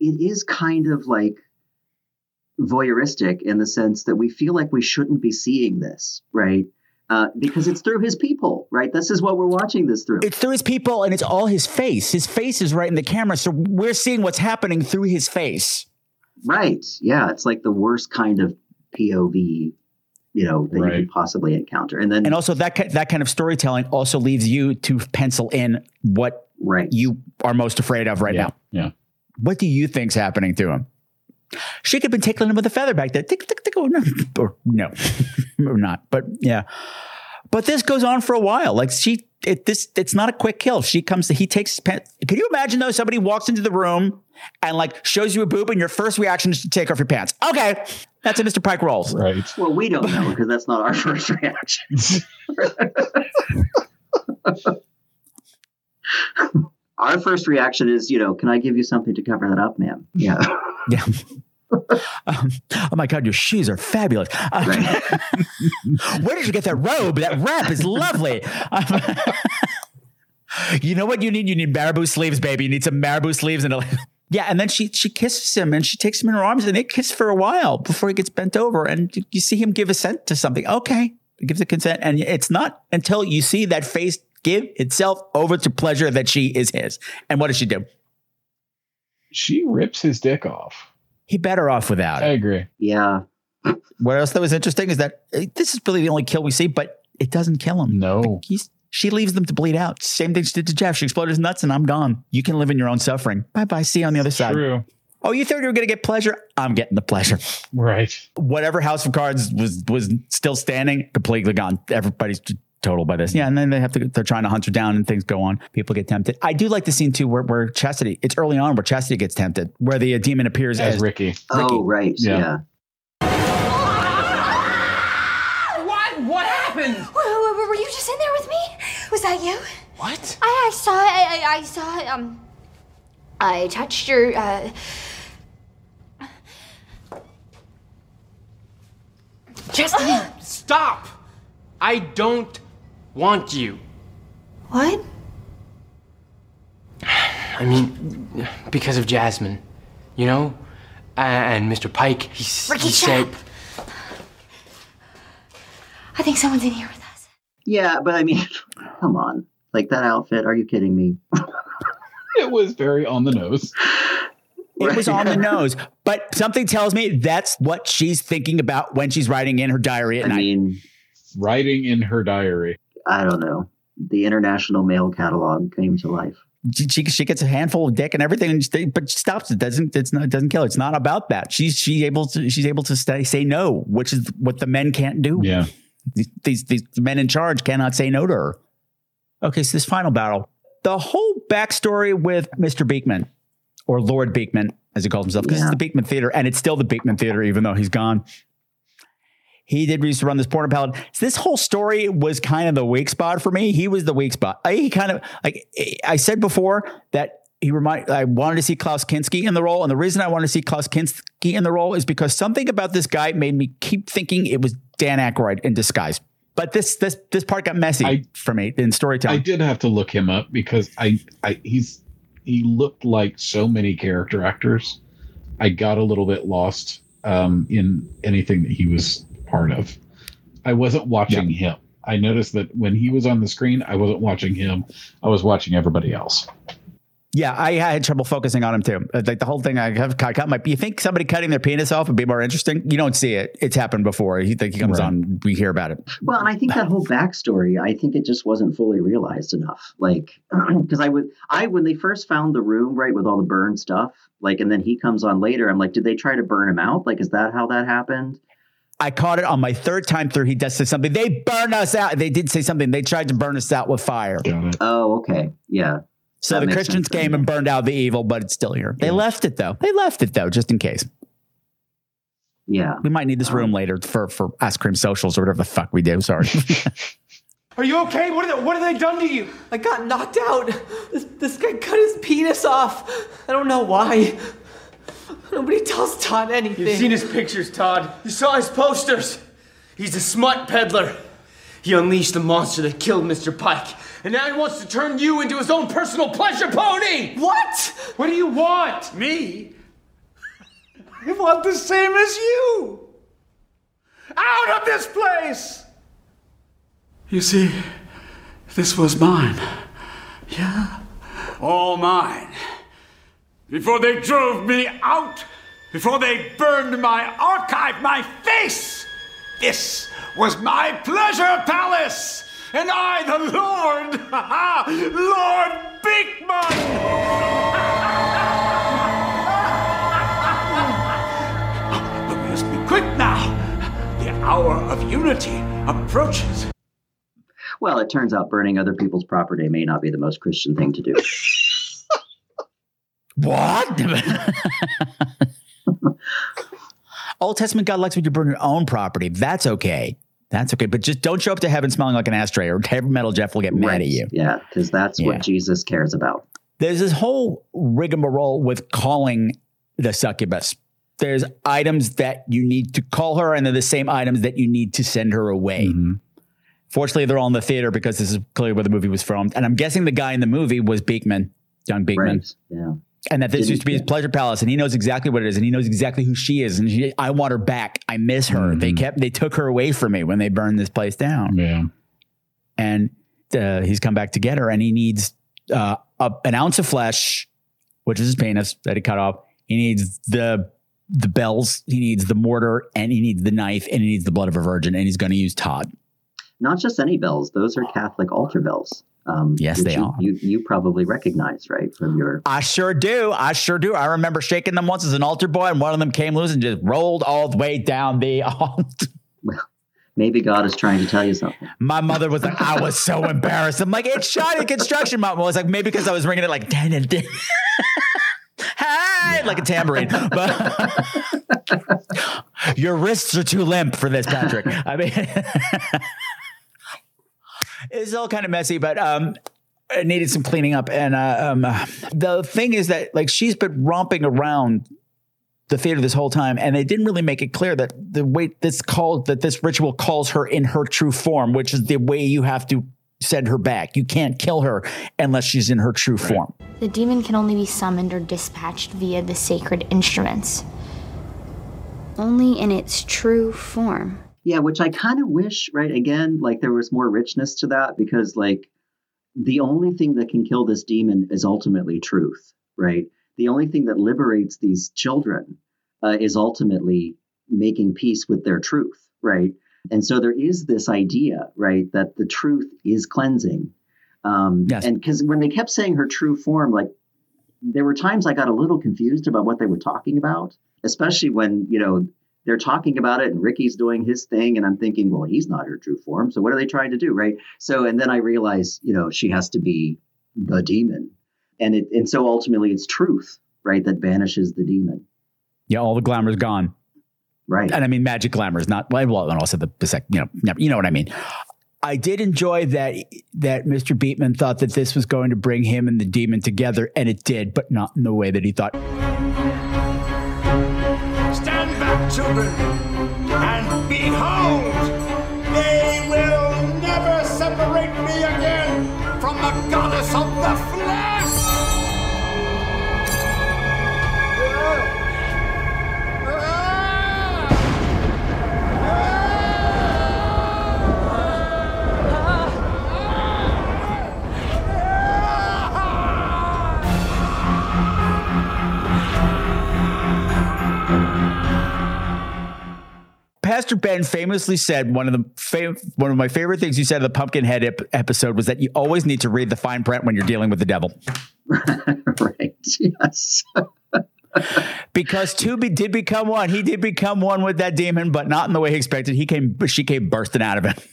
it is kind of like voyeuristic in the sense that we feel like we shouldn't be seeing this, right? Because it's through his people, right? This is what we're watching this through. It's through his people, and it's all his face. His face is right in the camera, so we're seeing what's happening through his face. Right. Yeah. It's like the worst kind of POV, that you could possibly encounter. And then, and also that kind of storytelling also leaves you to pencil in what you are most afraid of now. Yeah. What do you think's happening to him? She could have been tickling him with a feather back there. Tick, tick, tick. Oh, no. Or no, or not. But yeah. But this goes on for a while. Like it's not a quick kill. She comes to, he takes his pants. Can you imagine though? Somebody walks into the room and shows you a boob and your first reaction is to take off your pants. Okay. That's a Mr. Pike rolls. Right. Well, we don't know because that's not our first reaction. Our first reaction is, can I give you something to cover that up, ma'am? Yeah. Yeah. Oh my God, your shoes are fabulous. Where did you get that robe? That wrap is lovely. You know what you need? You need marabou sleeves, baby. You need some marabou sleeves. And then she kisses him and she takes him in her arms and they kiss for a while before he gets bent over. And you see him give assent to something. Okay. He gives a consent. And it's not until you see that face give itself over to pleasure that she is his. And what does she do? She rips his dick off. He better off without it. I agree. Yeah. What else that was interesting is that this is really the only kill we see, but it doesn't kill him. No. She leaves them to bleed out. Same thing she did to Jeff. She exploded his nuts and I'm gone. You can live in your own suffering. Bye-bye. See you on the other side. True. Oh, you thought you were going to get pleasure? I'm getting the pleasure. Right. Whatever house of cards was still standing, completely gone. Everybody's total by this. Yeah. And then they're trying to hunt her down and things go on. People get tempted. I do like the scene too, where Chastity, it's early on where Chastity gets tempted, where the demon appears as Ricky. Oh, right. Yeah. What happened? Were you just in there with me? Was that you? What? I touched your, Chastity, stop. I don't want you. What? I mean, because of Jasmine, and Mr. Pike, he said... I think someone's in here with us. Yeah, but I mean, come on. Like that outfit, are you kidding me? It was very on the nose. It was on the nose, but something tells me that's what she's thinking about when she's writing in her diary at night. Writing in her diary. I don't know. The International Mail Catalog came to life. She gets a handful of dick and everything, but she stops. It doesn't kill her. It's not about that. She's able to say no, which is what the men can't do. Yeah. These men in charge cannot say no to her. Okay, so this final battle, the whole backstory with Mr. Beekman, or Lord Beekman, as he calls himself, because it's the Beekman Theater, and it's still the Beekman Theater, even though he's gone. He used to run this porno palette. So this whole story was kind of the weak spot for me. He was the weak spot. I said before that I wanted to see Klaus Kinski in the role. And the reason I wanted to see Klaus Kinski in the role is because something about this guy made me keep thinking it was Dan Aykroyd in disguise. But this part got messy for me in storytelling. I did have to look him up because he looked like so many character actors. I got a little bit lost in anything that he was part of. I wasn't watching him. I noticed that when he was on the screen, I wasn't watching him. I was watching everybody else. Yeah, I had trouble focusing on him too. Like the whole thing, you think somebody cutting their penis off would be more interesting? You don't see it. It's happened before. You think he comes on, we hear about it. Well, and I think that whole backstory, I think it just wasn't fully realized enough. Like, because when they first found the room, right, with all the burned stuff, like, and then he comes on later, I'm like, did they try to burn him out? Like, is that how that happened? I caught it on my third time through. He does say something. They burn us out. They did say something. They tried to burn us out with fire. Oh, okay. Yeah. So the Christians came and burned out the evil, but it's still here. They left it though. They left it though, just in case. Yeah. We might need this room later for ice cream socials or whatever the fuck we do. Sorry. Are you okay? What have they done to you? I got knocked out. This guy cut his penis off. I don't know why. Nobody tells Todd anything. You've seen his pictures, Todd. You saw his posters. He's a smut peddler. He unleashed the monster that killed Mr. Pike, and now he wants to turn you into his own personal pleasure pony! What? What do you want? Me? I want the same as you! Out of this place! You see, this was mine. Yeah, all mine. Before they drove me out, before they burned my archive, my face, this was my pleasure palace, and I, the Lord, Lord Beakman! But we must be quick now. The hour of unity approaches. Well, it turns out burning other people's property may not be the most Christian thing to do. What? Old Testament God likes when you burn your own property. That's okay. That's okay. But just don't show up to heaven smelling like an ashtray, or Heavy Metal Jeff will get mad at you. Yeah, because that's what Jesus cares about. There's this whole rigmarole with calling the succubus. There's items that you need to call her, and they're the same items that you need to send her away. Mm-hmm. Fortunately, they're all in the theater because this is clearly where the movie was filmed. And I'm guessing the guy in the movie was Beekman, John Beekman. Right. Yeah. And that this used to be his pleasure palace, and he knows exactly what it is, and he knows exactly who she is, and I want her back. I miss her. Mm-hmm. They took her away from me when they burned this place down. Yeah. And he's come back to get her, and he needs an ounce of flesh, which is his penis that he cut off. He needs the bells, he needs the mortar, and he needs the knife, and he needs the blood of a virgin, and he's going to use Todd. Not just any bells; those are Catholic altar bells. Yes, they are. You probably recognize, right, from your... I sure do. I remember shaking them once as an altar boy, and one of them came loose and just rolled all the way down the altar. Well, maybe God is trying to tell you something. My mother was like, I was so embarrassed. I'm like, it's shiny construction. Mom was like, maybe because I was ringing it like, hey, like a tambourine. But your wrists are too limp for this, Patrick. I mean... It's all kind of messy, but it needed some cleaning up. And the thing is that, like, she's been romping around the theater this whole time, and they didn't really make it clear that the way this ritual calls her in her true form, which is the way you have to send her back. You can't kill her unless she's in her true form. The demon can only be summoned or dispatched via the sacred instruments, only in its true form. Yeah, which I kind of wish, right, again, like there was more richness to that, because like the only thing that can kill this demon is ultimately truth, right? The only thing that liberates these children is ultimately making peace with their truth, right? And so there is this idea, right, that the truth is cleansing. Yes. And because when they kept saying her true form, like there were times I got a little confused about what they were talking about, especially when, you know, they're talking about it and Ricky's doing his thing. And I'm thinking, well, he's not her true form. So what are they trying to do? Right. So, and then I realize, you know, she has to be the demon. And so ultimately it's truth, right, that banishes the demon. Yeah. All the glamour's gone. Right. And I mean, magic glamour is not, well, and also you know what I mean? I did enjoy that Mr. Beekman thought that this was going to bring him and the demon together. And it did, but not in the way that he thought. Children, and behold, they will never separate me again from the goddess of the Pastor Ben famously said one of my favorite things you said in the Pumpkinhead episode was that you always need to read the fine print when you're dealing with the devil. Right. Yes. Because two did become one. He did become one with that demon, but not in the way he expected. She came bursting out of it.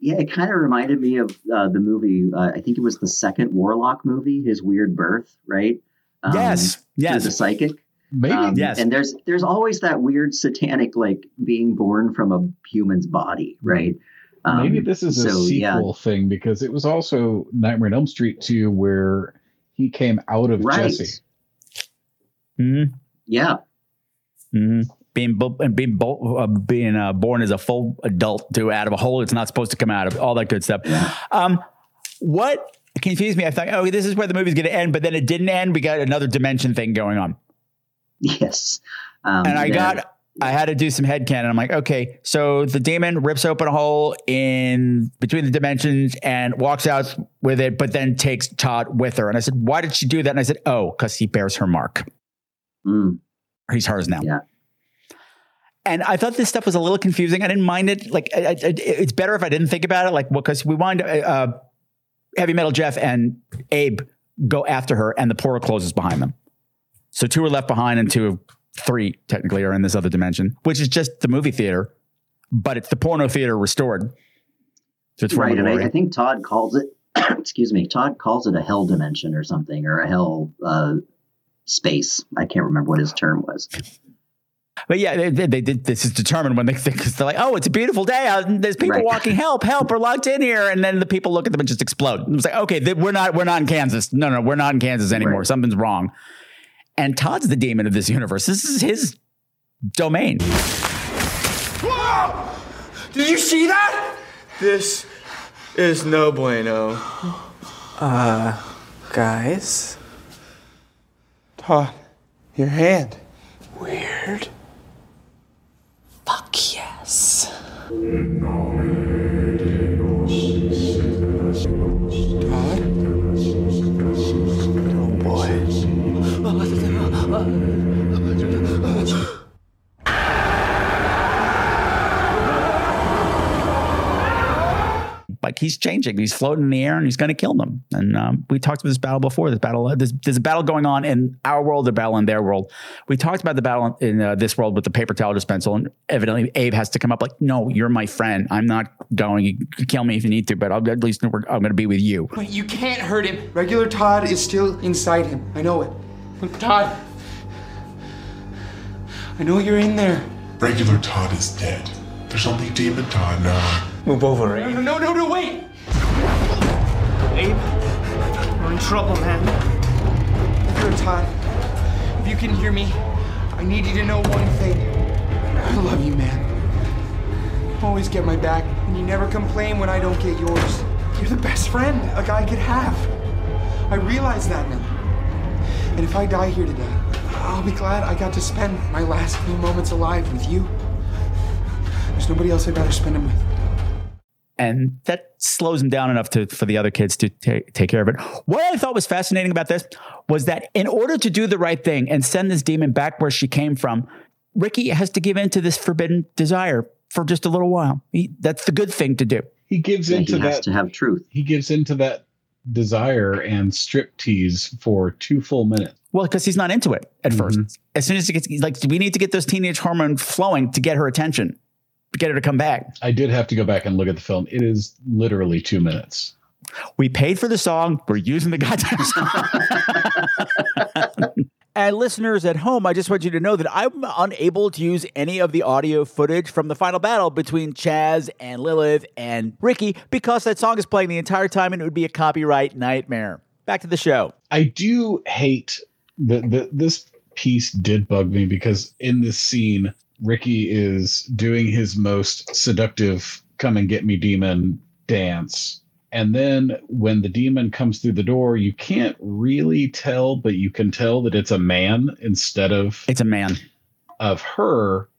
Yeah, it kind of reminded me of the movie. I think it was the second Warlock movie, his weird birth, right? Yes. As a psychic. Maybe, yes. And there's always that weird satanic, like being born from a human's body, right? Maybe this is a sequel thing, because it was also Nightmare on Elm Street 2 where he came out of Jesse. Mm-hmm. Yeah. Mm-hmm. Being born as a full adult to out of a hole it's not supposed to come out of, all that good stuff. What confused me, I thought, oh, this is where the movie's going to end, but then it didn't end. We got another dimension thing going on. Yes. I had to do some headcanon. I'm like, okay, so the demon rips open a hole in between the dimensions and walks out with it, but then takes Todd with her. And I said, why did she do that? And I said, oh, because he bears her mark. Mm. He's hers now. Yeah. And I thought this stuff was a little confusing. I didn't mind it. Like, it's better if I didn't think about it. Like, well, because we wind Heavy Metal Jeff and Abe go after her, and the portal closes behind them. So two are left behind, and three technically are in this other dimension, which is just the movie theater, but it's the porno theater restored. So it's right. And I think Todd calls it. Excuse me. Todd calls it a hell dimension or something, or a hell space. I can't remember what his term was. But yeah, they did. This is determined when they're like, oh, it's a beautiful day out, and there's people walking, help, we're locked in here. And then the people look at them and just explode. And it's like, okay, we're not in Kansas. No, we're not in Kansas anymore. Right. Something's wrong. And Todd's the demon of this universe. This is his domain. Whoa! Did you see that? This is no bueno. Guys? Todd, your hand. Weird. Fuck yes. Todd? Oh boy. Like, he's changing. He's floating in the air, and he's going to kill them. And we talked about this battle before. There's a battle going on in our world, a battle in their world. We talked about the battle in this world with the paper towel dispenser, and evidently Abe has to come up like, no, you're my friend. I'm not going. You can kill me if you need to, but I'm going to be with you. But you can't hurt him. Regular Todd is still inside him. I know it. Look, Todd, I know you're in there. Regular Todd is dead. There's only Demon Todd now. Move over, Abe. No, wait! Abe, we're in trouble, man. Good, Todd. If you can hear me, I need you to know one thing. I love you, man. Always get my back, and you never complain when I don't get yours. You're the best friend a guy could have. I realize that now. And if I die here today, I'll be glad I got to spend my last few moments alive with you. There's nobody else I'd rather spend them with. And that slows him down enough for the other kids to take care of it. What I thought was fascinating about this was that in order to do the right thing and send this demon back where she came from, Ricky has to give in to this forbidden desire for just a little while. That's the good thing to do. He gives into that to have truth. He gives into that desire and striptease for 2 full minutes. Well, because he's not into it at first. As soon as he gets, he's like, we need to get those teenage hormones flowing to get her attention. Get her to come back. I did have to go back and look at the film. It is literally 2 minutes. We paid for the song. We're using the goddamn song. And listeners at home, I just want you to know that I'm unable to use any of the audio footage from the final battle between Chaz and Lilith and Ricky because that song is playing the entire time and it would be a copyright nightmare. Back to the show. I do hate that this piece did bug me because in this scene, Ricky is doing his most seductive come and get me demon dance. And then when the demon comes through the door, you can't really tell, but you can tell that it's a man instead of it's a man of her.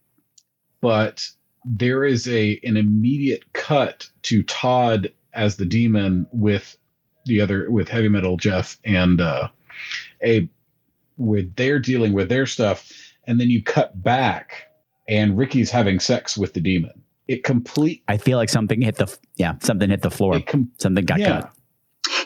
But there is an immediate cut to Todd as the demon with Heavy Metal Jeff and Abe, where they're dealing with their stuff. And then you cut back. And Ricky's having sex with the demon. I feel like something hit the floor. Something got cut.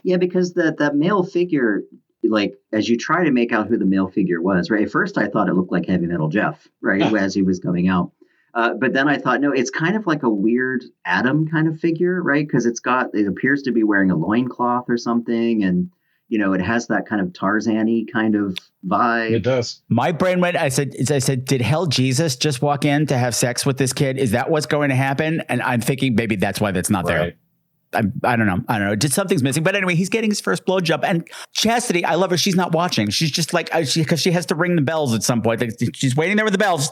Yeah, because that male figure like, as you try to make out who the male figure was, right? At first I thought it looked like Heavy Metal Jeff, right? As he was coming out. But then I thought, no, it's kind of like a weird Adam kind of figure, right? Because it appears to be wearing a loincloth or something. And, you know, it has that kind of Tarzan-y kind of vibe. It does. My brain went, I said, did Hell Jesus just walk in to have sex with this kid? Is that what's going to happen? And I'm thinking maybe that's why that's not right there. I don't know. Just something's missing. But anyway, he's getting his first blowjob. And Chastity, I love her. She's not watching. She's just like, because she has to ring the bells at some point. She's waiting there with the bells.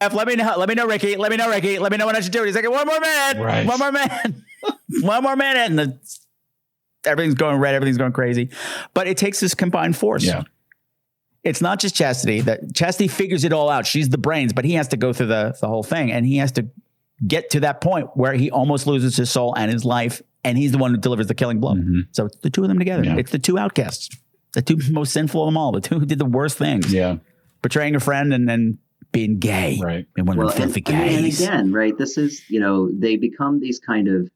Let me know, Ricky. Let me know what I should do. And he's like, one more minute. And everything's going red. Everything's going crazy. But it takes this combined force. Yeah. It's not just Chastity. Chastity figures it all out. She's the brains, but he has to go through the whole thing. And he has to get to that point where he almost loses his soul and his life. And he's the one who delivers the killing blow. Mm-hmm. So it's the two of them together. Yeah. It's the two outcasts, the two most sinful of them all, the two who did the worst things. Yeah. Betraying a friend and then being gay. Right. And one of the filthy gays. And again, right, this is, you know, they become these kind of,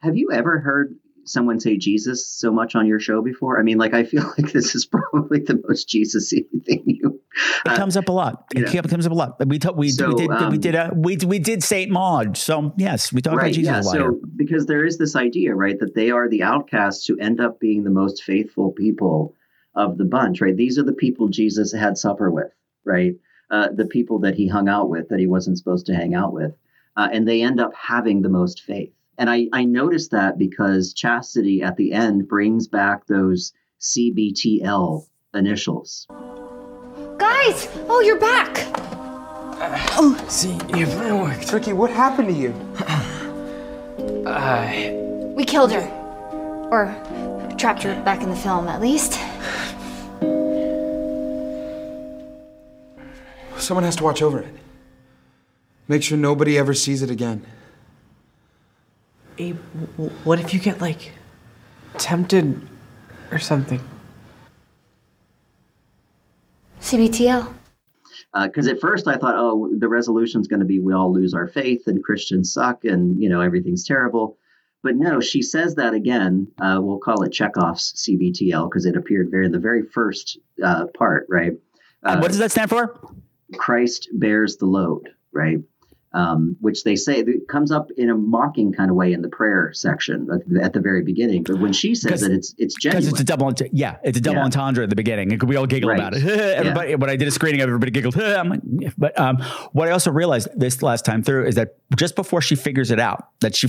have you ever heard someone say Jesus so much on your show before? I mean, like, I feel like this is probably the most Jesus-y thing you. It comes up a lot. It comes up a lot. We did Saint Maud. So yes, we talked about Jesus a lot. So because there is this idea, right, that they are the outcasts who end up being the most faithful people of the bunch, right? These are the people Jesus had supper with, right? The people that he hung out with that he wasn't supposed to hang out with, and they end up having the most faith. And I noticed that because Chastity at the end brings back those CBTL initials. Guys! Oh, you're back! See, your plan worked. Ricky, what happened to you? We killed her. Or trapped her back in the film, at least. Someone has to watch over it. Make sure nobody ever sees it again. Abe, what if you get, like, tempted or something? CBTL. Because at first I thought, oh, the resolution's going to be we all lose our faith and Christians suck and, you know, everything's terrible. But no, she says that again. We'll call it Chekhov's CBTL because it appeared in the very first part, right? What does that stand for? Christ bears the load, right? Which they say it comes up in a mocking kind of way in the prayer section at the very beginning. But when she says it, it's genuine. Because it's a double entendre at the beginning. And we all giggle about it. Everybody, when I did a screening, everybody giggled. I'm like, yeah. But what I also realized this last time through is that just before she figures it out, you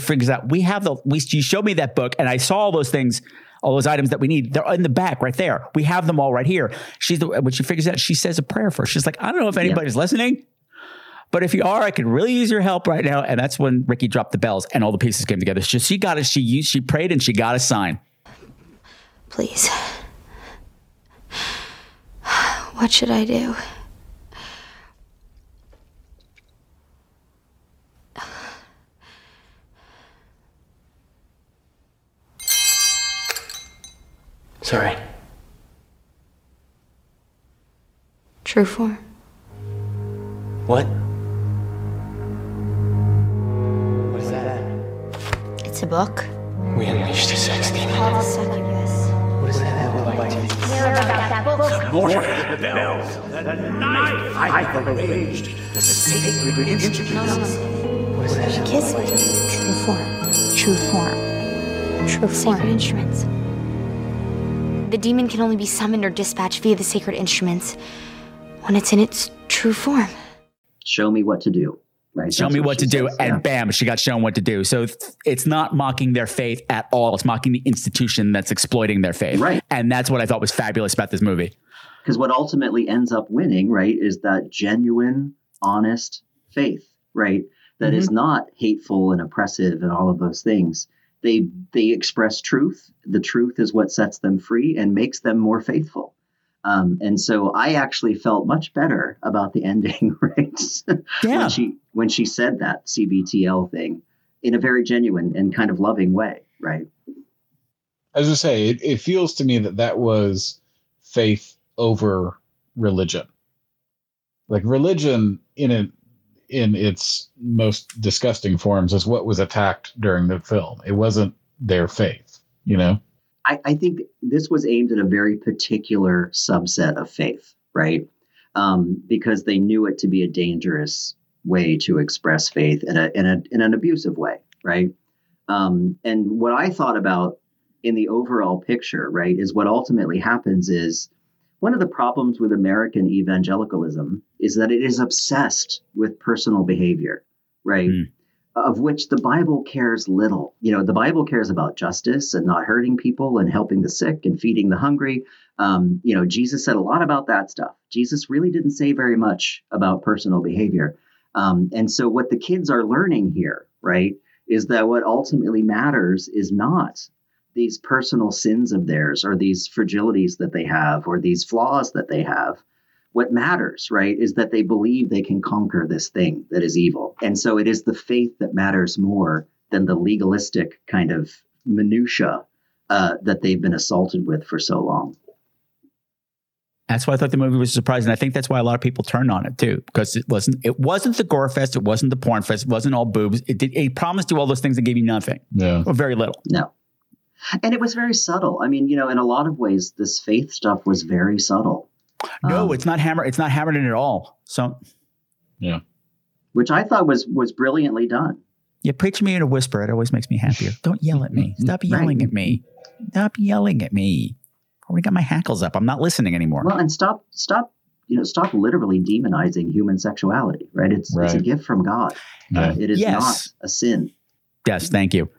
showed me that book and I saw all those things. All those items that we need, they're in the back right there. We have them all right here. When she figures out, she says a prayer first. She's like, I don't know if anybody's listening, but if you are, I could really use your help right now. And that's when Ricky dropped the bells and all the pieces came together. She got it. She prayed and she got a sign. Please. What should I do? Sorry. True form. What? What is that? It's a book. We unleashed the sex demon. What is that? What is that? Hear about that book. The mortar, the bells, the knife. I have arranged the sacred instruments. What is that? Kiss. True form. True form. True form. Sacred instruments. The demon can only be summoned or dispatched via the sacred instruments when it's in its true form. Show me what to do. Right? Show me what to do. And bam, she got shown what to do. So it's not mocking their faith at all. It's mocking the institution that's exploiting their faith. Right. And that's what I thought was fabulous about this movie. Because what ultimately ends up winning, right, is that genuine, honest faith, right? That is not hateful and oppressive and all of those things. They express truth. The truth is what sets them free and makes them more faithful. And so I actually felt much better about the ending, right? Yeah. when she said that CBTL thing in a very genuine and kind of loving way, right? As I say, it feels to me that was faith over religion. Like religion in its most disgusting forms is what was attacked during the film. It wasn't their faith, you know? I think this was aimed at a very particular subset of faith, right? Because they knew it to be a dangerous way to express faith in an abusive way, right? And what I thought about in the overall picture, right, is what ultimately happens is one of the problems with American evangelicalism is that it is obsessed with personal behavior, right? Mm. Of which the Bible cares little. You know, the Bible cares about justice and not hurting people and helping the sick and feeding the hungry. You know, Jesus said a lot about that stuff. Jesus really didn't say very much about personal behavior. And so what the kids are learning here, right, is that what ultimately matters is not these personal sins of theirs or these fragilities that they have or these flaws that they have. What matters, right, is that they believe they can conquer this thing that is evil. And so it is the faith that matters more than the legalistic kind of minutia that they've been assaulted with for so long. That's why I thought the movie was surprising. I think that's why a lot of people turned on it, too, because it wasn't the gore fest. It wasn't the porn fest. It wasn't all boobs. It promised you all those things that gave you nothing. Yeah. Or very little. No. And it was very subtle. I mean, you know, in a lot of ways, this faith stuff was very subtle. No, it's not hammered in at all. So, yeah, which I thought was brilliantly done. You preach me in a whisper; it always makes me happier. Don't yell at me. Stop yelling at me. Stop yelling at me. I already got my hackles up. I'm not listening anymore. Well, and stop. You know, stop literally demonizing human sexuality. Right? It's a gift from God. Right. It is not a sin. Yes, thank you.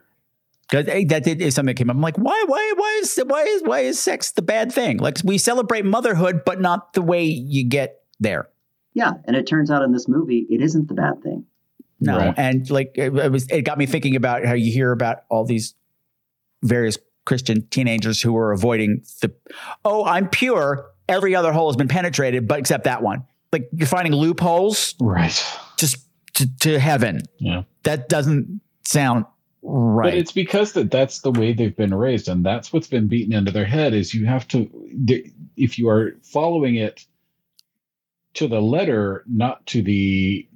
That is something that came up. I'm like, why is sex the bad thing? Like, we celebrate motherhood, but not the way you get there. Yeah, and it turns out in this movie, it isn't the bad thing. No, right. And like it got me thinking about how you hear about all these various Christian teenagers who are avoiding I'm pure. Every other hole has been penetrated, but except that one. Like, you're finding loopholes, right? Just to heaven. Yeah, that doesn't sound. Right. But it's because that's the way they've been raised, and that's what's been beaten into their head is you have to, if you are following it to the letter, not to the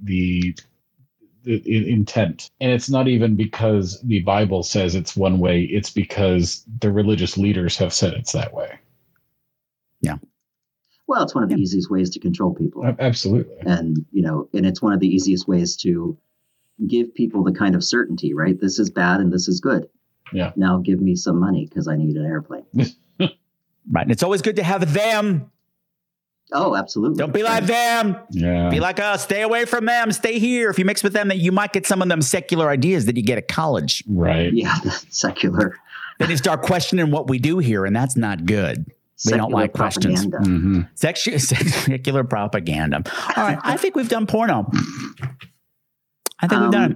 intent. And it's not even because the Bible says it's one way, it's because the religious leaders have said it's that way. Yeah. Well, it's one of the easiest ways to control people. Absolutely. And, you know, and it's one of the easiest ways to give people the kind of certainty, right? This is bad and this is good. Yeah. Now give me some money because I need an airplane. Right. And it's always good to have them. Oh, absolutely. Don't be like them. Yeah. Be like us. Stay away from them. Stay here. If you mix with them, that you might get some of them secular ideas that you get at college. Right. Yeah. Secular. Then you start questioning what we do here, and that's not good. We don't like questions. Mm-hmm. Secular propaganda. All right. I think we've done porno. I think we've done.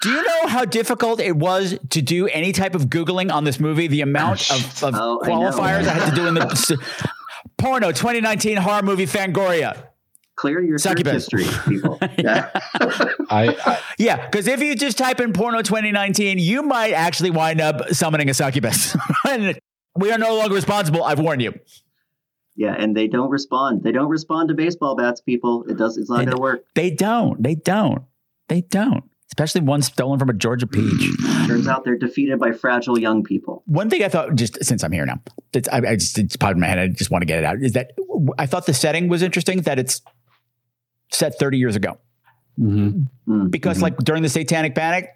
Do you know how difficult it was to do any type of Googling on this movie? The amount of qualifiers I had to do in the porno 2019 horror movie Fangoria. Clear your search history, people. Yeah, because if you just type in porno 2019, you might actually wind up summoning a succubus. We are no longer responsible. I've warned you. Yeah, and they don't respond. They don't respond to baseball bats, people. It's not going to work. They don't. Especially one stolen from a Georgia peach. Turns out they're defeated by fragile young people. One thing I thought, just since I'm here now, it's popped in my head. I just want to get it out. Is that I thought the setting was interesting, that it's set 30 years ago. Mm-hmm. Because like during the Satanic Panic.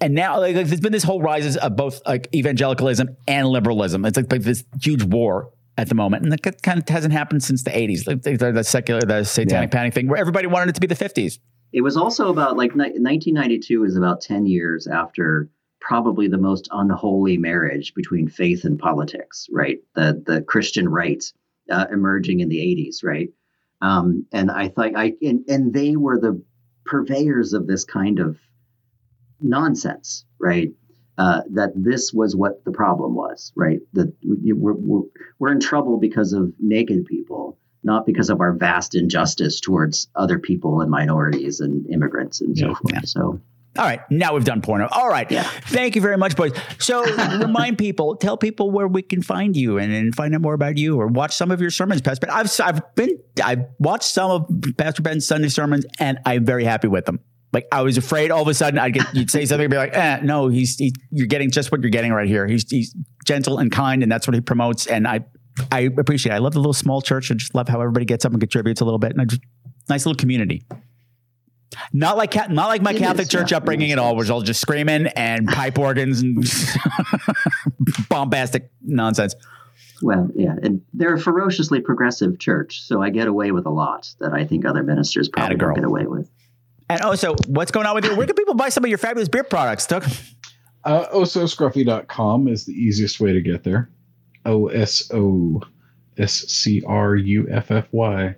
And now like there's been this whole rise of both like evangelicalism and liberalism. It's like this huge war at the moment, and that kind of hasn't happened since the 80s, like the Satanic Panic thing, where everybody wanted it to be the 50s. It was also about 1992 is about 10 years after probably the most unholy marriage between faith and politics, right? The Christian right emerging in the 80s, right? And I thought and they were the purveyors of this kind of nonsense, right? That this was what the problem was, right? That we're in trouble because of naked people, not because of our vast injustice towards other people and minorities and immigrants and so forth. Yeah. So, all right, now we've done porno. All right, Thank you very much, boys. So, remind people, tell people where we can find you and find out more about you, or watch some of your sermons, Pastor Ben. I've watched some of Pastor Ben's Sunday sermons, and I'm very happy with them. Like, I was afraid all of a sudden you'd say something and be like, no, you're getting just what you're getting right here. He's gentle and kind, and that's what he promotes. And I appreciate it. I love the little small church. I just love how everybody gets up and contributes a little bit. And nice little community. Not like my Catholic church upbringing at all, where it's all just screaming and pipe organs and bombastic nonsense. Well, yeah, and they're a ferociously progressive church, so I get away with a lot that I think other ministers probably don't get away with. And also, what's going on with you? Where can people buy some of your fabulous beer products, Doug? OhSoScruffy.com is the easiest way to get there. OhSoScruffy.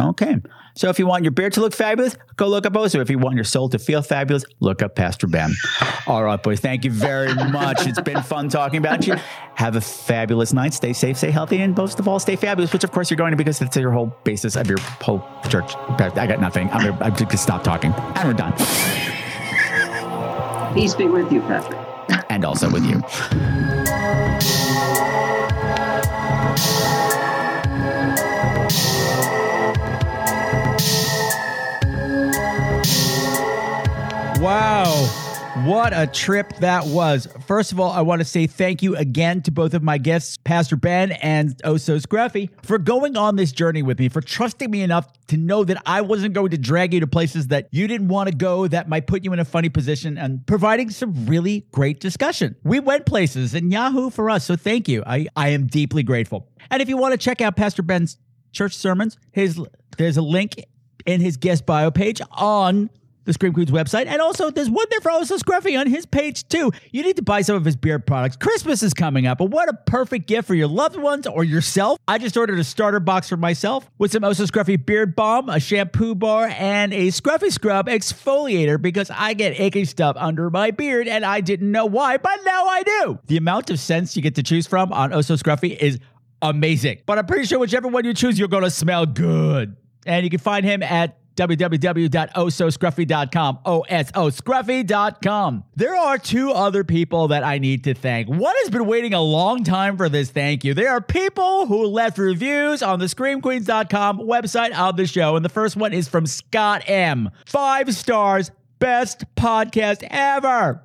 Okay. So if you want your beard to look fabulous, go look up Oso. If you want your soul to feel fabulous, look up Pastor Ben. All right, boys. Thank you very much. It's been fun talking about you. Have a fabulous night. Stay safe, stay healthy, and most of all, stay fabulous, which, of course, you're going to because that's your whole basis of your whole church. I got nothing. I'm just going to stop talking. And we're done. Peace be with you, Patrick. And also with you. Wow, what a trip that was. First of all, I want to say thank you again to both of my guests, Pastor Ben and Oh So Scruffy, for going on this journey with me, for trusting me enough to know that I wasn't going to drag you to places that you didn't want to go that might put you in a funny position, and providing some really great discussion. We went places, and yahoo for us, so thank you. I am deeply grateful. And if you want to check out Pastor Ben's church sermons, there's a link in his guest bio page on the Scream Queen's website, and also there's one there for Oh So Scruffy on his page too. You need to buy some of his beer products. Christmas is coming up, but what a perfect gift for your loved ones or yourself. I just ordered a starter box for myself with some Oh So Scruffy beard balm, a shampoo bar, and a Scruffy Scrub exfoliator because I get icky stuff under my beard, and I didn't know why, but now I do. The amount of scents you get to choose from on Oh So Scruffy is amazing, but I'm pretty sure whichever one you choose, you're going to smell good. And you can find him at www.ososcruffy.com. OhSoScruffy.com. There are two other people that I need to thank. One has been waiting a long time for this thank you. There are people who left reviews on the ScreamQueens.com website of the show, and the first one is from Scott M. 5 stars, best podcast ever.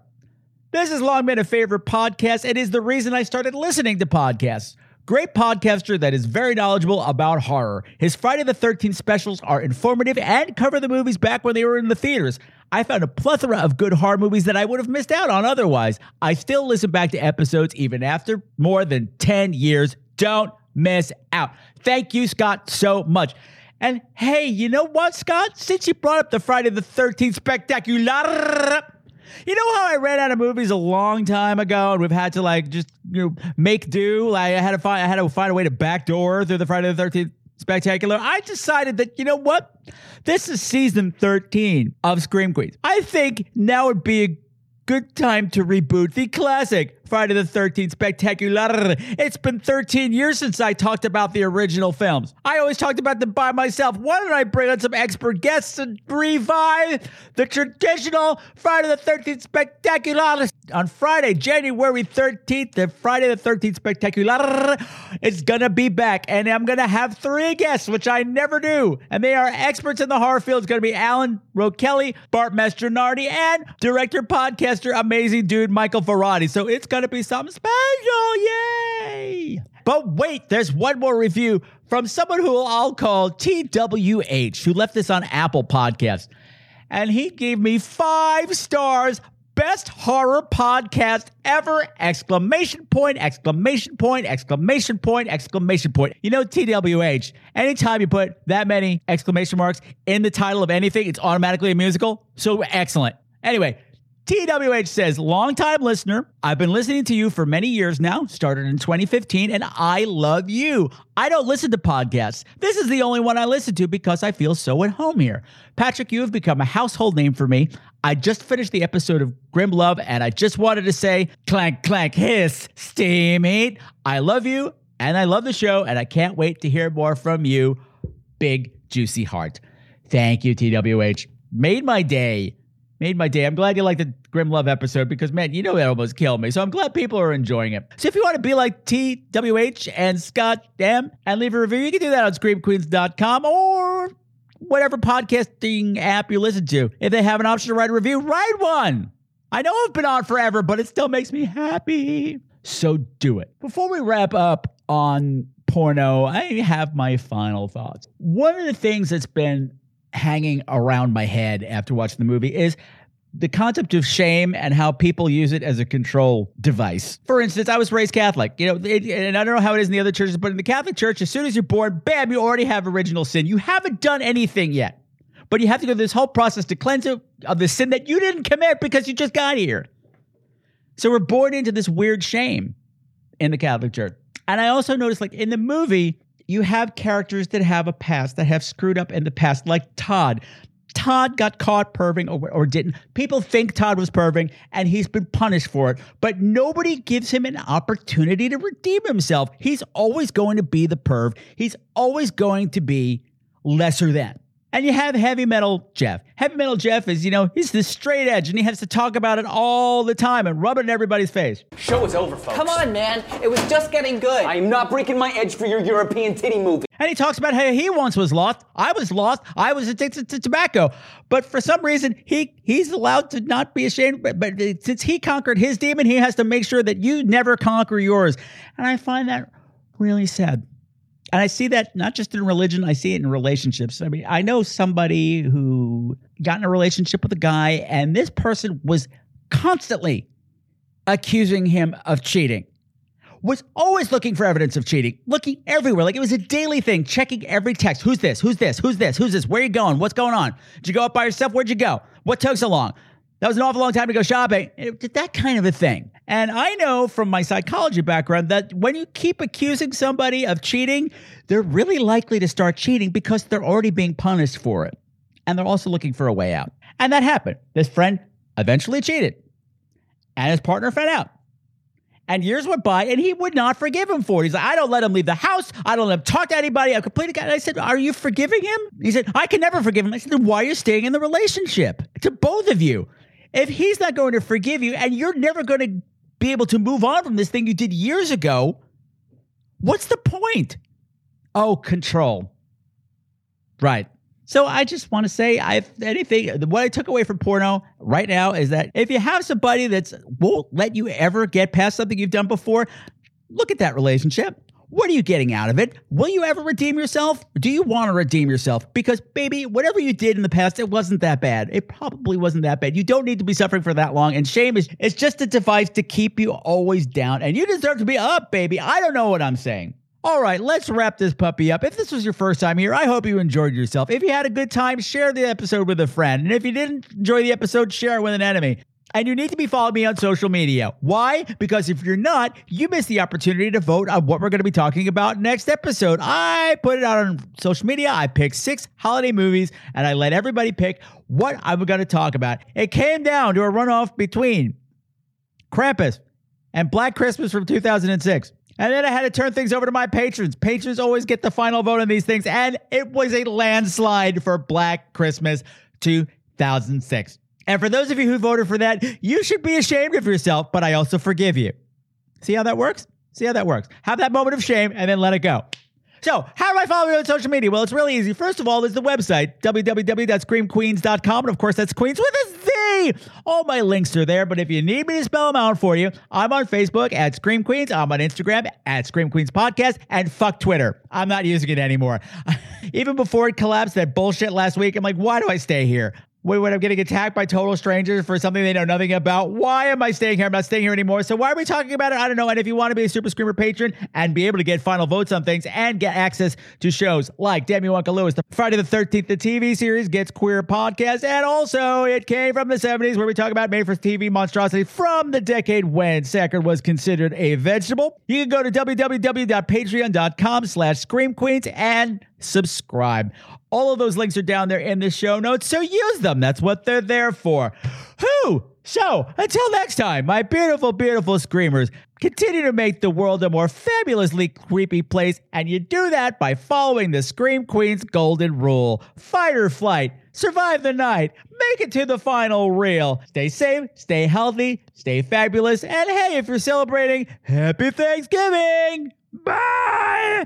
This has long been a favorite podcast. It is the reason I started listening to podcasts. Great podcaster that is very knowledgeable about horror. His Friday the 13th specials are informative and cover the movies back when they were in the theaters. I found a plethora of good horror movies that I would have missed out on otherwise. I still listen back to episodes even after more than 10 years. Don't miss out. Thank you, Scott, so much. And hey, you know what, Scott? Since you brought up the Friday the 13th spectacular... You know how I ran out of movies a long time ago, and we've had to make do. Like I had to find a way to backdoor through the Friday the 13th spectacular. I decided that, you know what, this is season 13 of Scream Queens. I think now would be a good time to reboot the classic Friday the 13th spectacular. It's been 13 years since I talked about the original films. I always talked about them by myself. Why don't I bring on some expert guests and revive the traditional Friday the 13th spectacular? On Friday, January 13th, the Friday the 13th spectacular is going to be back. And I'm going to have 3 guests, which I never do. And they are experts in the horror field. It's going to be Alan Rokelly, Bart Mastronardi, and director, podcaster, amazing dude, Michael Ferrati. So it's going to be something special. Yay! But wait, there's one more review from someone who I'll call TWH, who left this on Apple Podcasts. And he gave me 5 stars, best horror podcast ever! Exclamation point, exclamation point, exclamation point, exclamation point. You know, TWH, anytime you put that many exclamation marks in the title of anything, it's automatically a musical. So excellent. Anyway, TWH says, longtime listener, I've been listening to you for many years now, started in 2015, and I love you. I don't listen to podcasts. This is the only one I listen to because I feel so at home here. Patrick, you have become a household name for me. I just finished the episode of Grim Love, and I just wanted to say, clank, clank, hiss, steam heat. I love you, and I love the show, and I can't wait to hear more from you. Big, juicy heart. Thank you, TWH. Made my day. Made my day. I'm glad you liked the Grim Love episode because, man, you know that almost killed me. So I'm glad people are enjoying it. So if you want to be like TWH and Scott M and leave a review, you can do that on ScreamQueens.com or whatever podcasting app you listen to. If they have an option to write a review, write one. I know I've been on forever, but it still makes me happy. So do it. Before we wrap up on Porno, I have my final thoughts. One of the things that's been hanging around my head after watching the movie is the concept of shame and how people use it as a control device. For instance, I was raised Catholic, and I don't know how it is in the other churches, but in the Catholic Church, as soon as you're born, bam, you already have original sin. You haven't done anything yet, but you have to go through this whole process to cleanse it of the sin that you didn't commit because you just got here. So we're born into this weird shame in the Catholic Church. And I also noticed, like, in the movie, you have characters that have a past, that have screwed up in the past, like Todd. Todd got caught perving or didn't. People think Todd was perving, and he's been punished for it. But nobody gives him an opportunity to redeem himself. He's always going to be the perv. He's always going to be lesser than. And you have Heavy Metal Jeff. Heavy Metal Jeff is, he's the straight edge, and he has to talk about it all the time and rub it in everybody's face. Show is over, folks. Come on, man. It was just getting good. I am not breaking my edge for your European titty movie. And he talks about how he once was lost. I was lost. I was addicted to tobacco. But for some reason, he's allowed to not be ashamed. But since he conquered his demon, he has to make sure that you never conquer yours. And I find that really sad. And I see that not just in religion, I see it in relationships. I mean, I know somebody who got in a relationship with a guy, and this person was constantly accusing him of cheating, was always looking for evidence of cheating, looking everywhere. Like, it was a daily thing, checking every text. Who's this? Who's this? Who's this? Who's this? Where are you going? What's going on? Did you go up by yourself? Where'd you go? What took so long? That was an awful long time to go shopping. That kind of a thing. And I know from my psychology background that when you keep accusing somebody of cheating, they're really likely to start cheating because they're already being punished for it. And they're also looking for a way out. And that happened. This friend eventually cheated. And his partner found out. And years went by, and he would not forgive him for it. He's like, I don't let him leave the house. I don't let him talk to anybody. I'm completely... And I said, are you forgiving him? He said, I can never forgive him. I said, then why are you staying in the relationship? To both of you. If he's not going to forgive you and you're never going to be able to move on from this thing you did years ago, what's the point? Oh, control. Right. So I just want to say, what I took away from Porno right now is that if you have somebody that won't let you ever get past something you've done before, look at that relationship. What are you getting out of it? Will you ever redeem yourself? Do you want to redeem yourself? Because, baby, whatever you did in the past, it wasn't that bad. It probably wasn't that bad. You don't need to be suffering for that long. And shame is just a device to keep you always down. And you deserve to be up, baby. I don't know what I'm saying. All right, let's wrap this puppy up. If this was your first time here, I hope you enjoyed yourself. If you had a good time, share the episode with a friend. And if you didn't enjoy the episode, share it with an enemy. And you need to be following me on social media. Why? Because if you're not, you miss the opportunity to vote on what we're going to be talking about next episode. I put it out on social media. I picked 6 holiday movies, and I let everybody pick what I'm going to talk about. It came down to a runoff between Krampus and Black Christmas from 2006. And then I had to turn things over to my patrons. Patrons always get the final vote on these things, and it was a landslide for Black Christmas 2006. And for those of you who voted for that, you should be ashamed of yourself, but I also forgive you. See how that works? See how that works. Have that moment of shame and then let it go. So how do I follow you on social media? Well, it's really easy. First of all, there's the website, www.screamqueens.com. And of course, that's Queens with a Z. All my links are there. But if you need me to spell them out for you, I'm on Facebook at Scream Queens. I'm on Instagram at Scream Queens Podcast. And fuck Twitter. I'm not using it anymore. Even before it collapsed, that bullshit last week, I'm like, why do I stay here? Wait, what? I'm getting attacked by total strangers for something they know nothing about. Why am I staying here? I'm not staying here anymore. So why are we talking about it? I don't know. And if you want to be a Super Screamer patron and be able to get final votes on things and get access to shows like Demi Wonka Lewis, the Friday the 13th, the TV series, Gets Queer podcast, and also It Came from the 70s, where we talk about made for TV monstrosity from the decade when Saccharin was considered a vegetable. You can go to www.patreon.com/ScreamQueens and subscribe. All of those links are down there in the show notes, so use them. That's what they're there for. So until next time, my beautiful, beautiful screamers, continue to make the world a more fabulously creepy place, and you do that by following the Scream Queen's golden rule. Fight or flight, survive the night, make it to the final reel. Stay safe, stay healthy, stay fabulous, and hey, if you're celebrating, happy Thanksgiving! Bye!